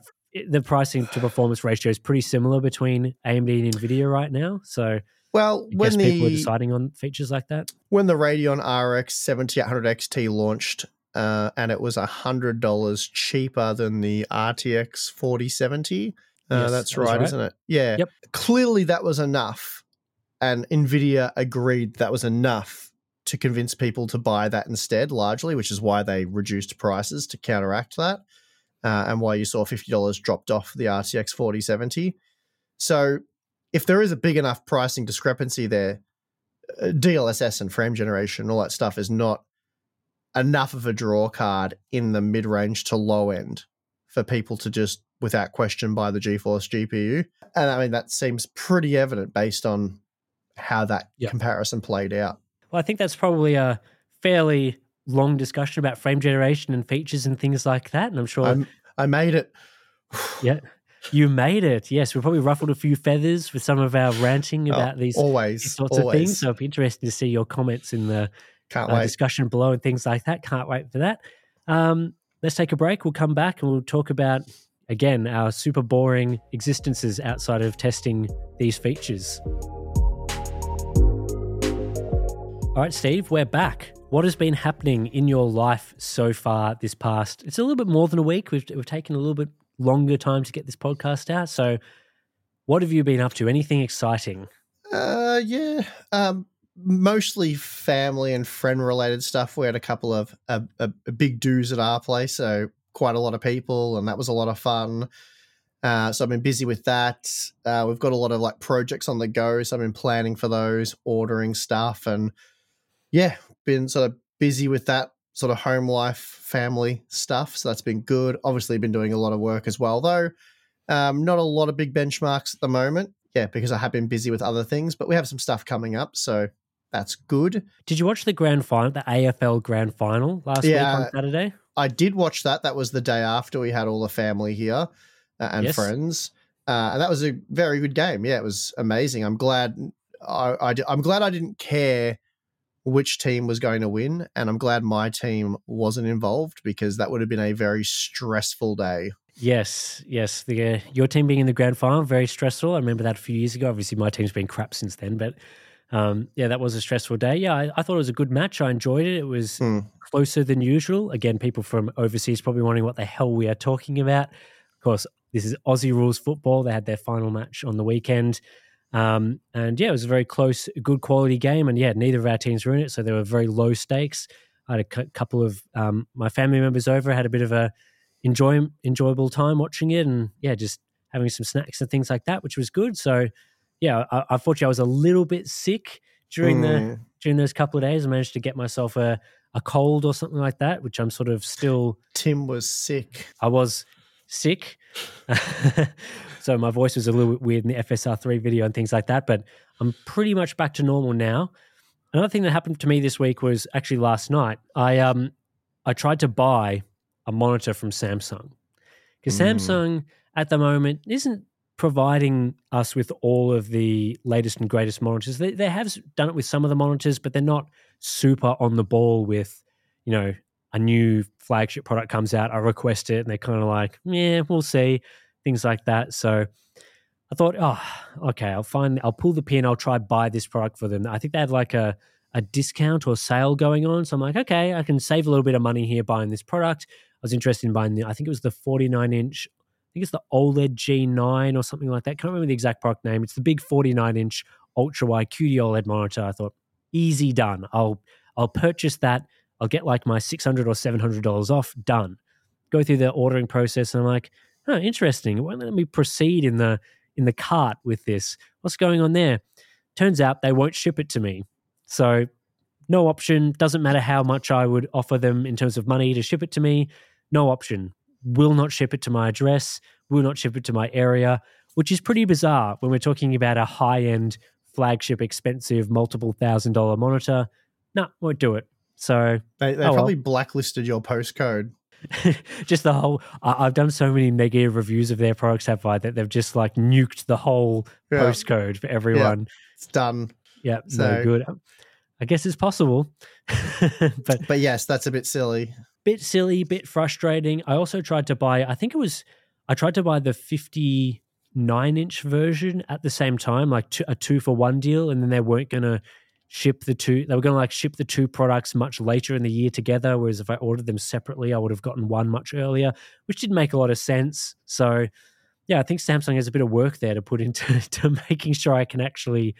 The pricing to performance ratio is pretty similar between A M D and NVIDIA right now. So, well, I guess when people the, are deciding on features like that. When the Radeon R X seventy-eight hundred X T launched, uh, and it was one hundred dollars cheaper than the R T X forty seventy, uh, yes, that's that right, right, isn't it? Yeah. Yep. Clearly that was enough, and NVIDIA agreed that was enough to convince people to buy that instead, largely, which is why they reduced prices to counteract that. Uh, and why you saw fifty dollars dropped off the R T X forty seventy. So if there is a big enough pricing discrepancy there, D L S S and frame generation, all that stuff is not enough of a draw card in the mid-range to low end for people to just, without question, buy the GeForce G P U. And I mean, that seems pretty evident based on how that yep. comparison played out. Well, I think that's probably a fairly... long discussion about frame generation and features and things like that, and I'm sure I'm, I made it. Yeah, you made it. Yes, we probably ruffled a few feathers with some of our ranting about oh, these, always, these sorts always. of things. So it'd be interesting to see your comments in the Can't uh, discussion below and things like that. Can't wait for that. Um, Let's take a break. We'll come back and we'll talk about, again, our super boring existences outside of testing these features. All right, Steve, we're back. What has been happening in your life so far this past? It's a little bit more than a week. We've, we've taken a little bit longer time to get this podcast out. So what have you been up to? Anything exciting? Uh, yeah, um, mostly family and friend-related stuff. We had a couple of a, a, a big do's at our place, so quite a lot of people, and that was a lot of fun. Uh, so I've been busy with that. Uh, we've got a lot of like projects on the go, so I've been planning for those, ordering stuff, and yeah, been sort of busy with that sort of home life, family stuff. So that's been good. Obviously, been doing a lot of work as well, though. Um, not a lot of big benchmarks at the moment. Yeah, because I have been busy with other things, but we have some stuff coming up, so that's good. Did you watch the grand final, the A F L grand final last yeah, week on Saturday? I did watch that. That was the day after we had all the family here uh, and yes. friends, uh, and that was a very good game. Yeah, it was amazing. I'm glad. I, I I'm glad I didn't care which team was going to win, and I'm glad my team wasn't involved because that would have been a very stressful day. Yes, yes. The, uh, your team being in the grand final, very stressful. I remember that a few years ago. Obviously, my team's been crap since then, but um, yeah, that was a stressful day. Yeah, I, I thought it was a good match. I enjoyed it. It was mm. closer than usual. Again, people from overseas probably wondering what the hell we are talking about. Of course, this is Aussie rules football. They had their final match on the weekend. Um, and yeah, it was a very close, good quality game. And yeah, neither of our teams were in it, so there were very low stakes. I had a cu- couple of um, my family members over, had a bit of a Enjoy, enjoyable time watching it, and yeah, just having some snacks and things like that, which was good. So yeah, I, unfortunately I was a little bit sick during mm. the during those couple of days. I managed to get myself a, a cold or something like that, which I'm sort of still... Tim was sick. I was sick. So my voice was a little bit weird in the F S R three video and things like that, but I'm pretty much back to normal now. Another thing that happened to me this week was actually last night. I um I tried to buy a monitor from Samsung, because mm. Samsung at the moment isn't providing us with all of the latest and greatest monitors. They, they have done it with some of the monitors, but they're not super on the ball with, you know, a new flagship product comes out, I request it, and they're kind of like, yeah, we'll see, things like that. So I thought, oh, okay, I'll find, I'll pull the pin, I'll try buy this product for them. I think they had like a, a discount or sale going on. So I'm like, okay, I can save a little bit of money here buying this product. I was interested in buying the, I think it was the forty-nine inch, I think it's the OLED G nine or something like that. Can't remember the exact product name. It's the big forty-nine inch ultra wide Q D OLED monitor. I thought, easy done. I'll I'll purchase that. I'll get like my six hundred dollars or seven hundred dollars off, done. Go through the ordering process and I'm like, oh, interesting. It won't let me proceed in the in the cart with this. What's going on there? Turns out they won't ship it to me. So no option. Doesn't matter how much I would offer them in terms of money to ship it to me. No option. Will not ship it to my address, will not ship it to my area, which is pretty bizarre when we're talking about a high-end, flagship, expensive, multiple thousand-dollar monitor. No, nah, won't do it. So They, they oh probably well. blacklisted your postcode. Just the whole... I, I've done so many negative reviews of their products, have I, that they've just like nuked the whole yeah. postcode for everyone. Yeah, it's done. Yeah, so no good. I guess it's possible. but But yes, that's a bit silly. Bit silly, bit frustrating. I also tried to buy, I think it was, I tried to buy the fifty-nine inch version at the same time, like two, a two for one deal. And then they weren't going to ship the two, they were going to like ship the two products much later in the year together. Whereas if I ordered them separately, I would have gotten one much earlier, which didn't make a lot of sense. So yeah, I think Samsung has a bit of work there to put into to making sure I can actually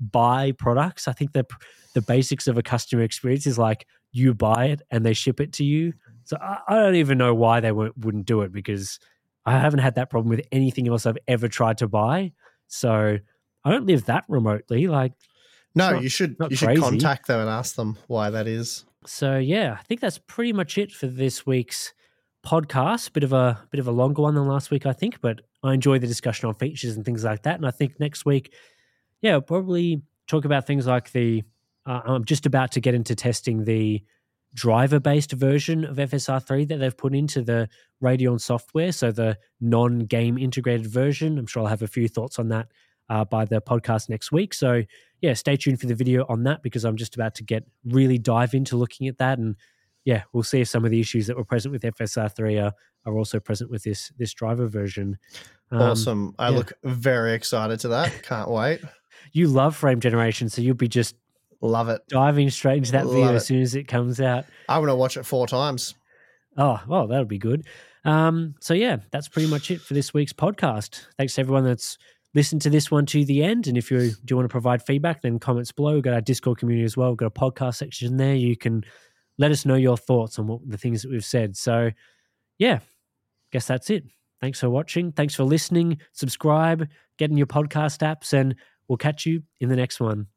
buy products. I think the, the basics of a customer experience is like, you buy it and they ship it to you. So I, I don't even know why they won't, wouldn't do it, because I haven't had that problem with anything else I've ever tried to buy. So I don't live that remotely. Like, no, not, you should you crazy. should contact them and ask them why that is. So yeah, I think that's pretty much it for this week's podcast. Bit of a bit of a longer one than last week, I think, but I enjoyed the discussion on features and things like that. And I think next week, yeah, we'll probably talk about things like the. Uh, I'm just about to get into testing the driver-based version of F S R three that they've put into the Radeon software, so the non-game integrated version. I'm sure I'll have a few thoughts on that uh, by the podcast next week. So yeah, stay tuned for the video on that, because I'm just about to get really dive into looking at that and yeah, we'll see if some of the issues that were present with F S R three are, are also present with this this driver version. Um, awesome. I yeah. look very excited to that. Can't wait. You love frame generation, so you'll be just love it diving straight into that love video it. as soon as it comes out. I'm going to watch it four times. Oh, well, that'll be good. Um, so, yeah, that's pretty much it for this week's podcast. Thanks to everyone that's listened to this one to the end. And if you do want to provide feedback, then comments below. We've got our Discord community as well. We've got a podcast section there. You can let us know your thoughts on what the things that we've said. So, yeah, guess that's it. Thanks for watching. Thanks for listening. Subscribe, get in your podcast apps, and we'll catch you in the next one.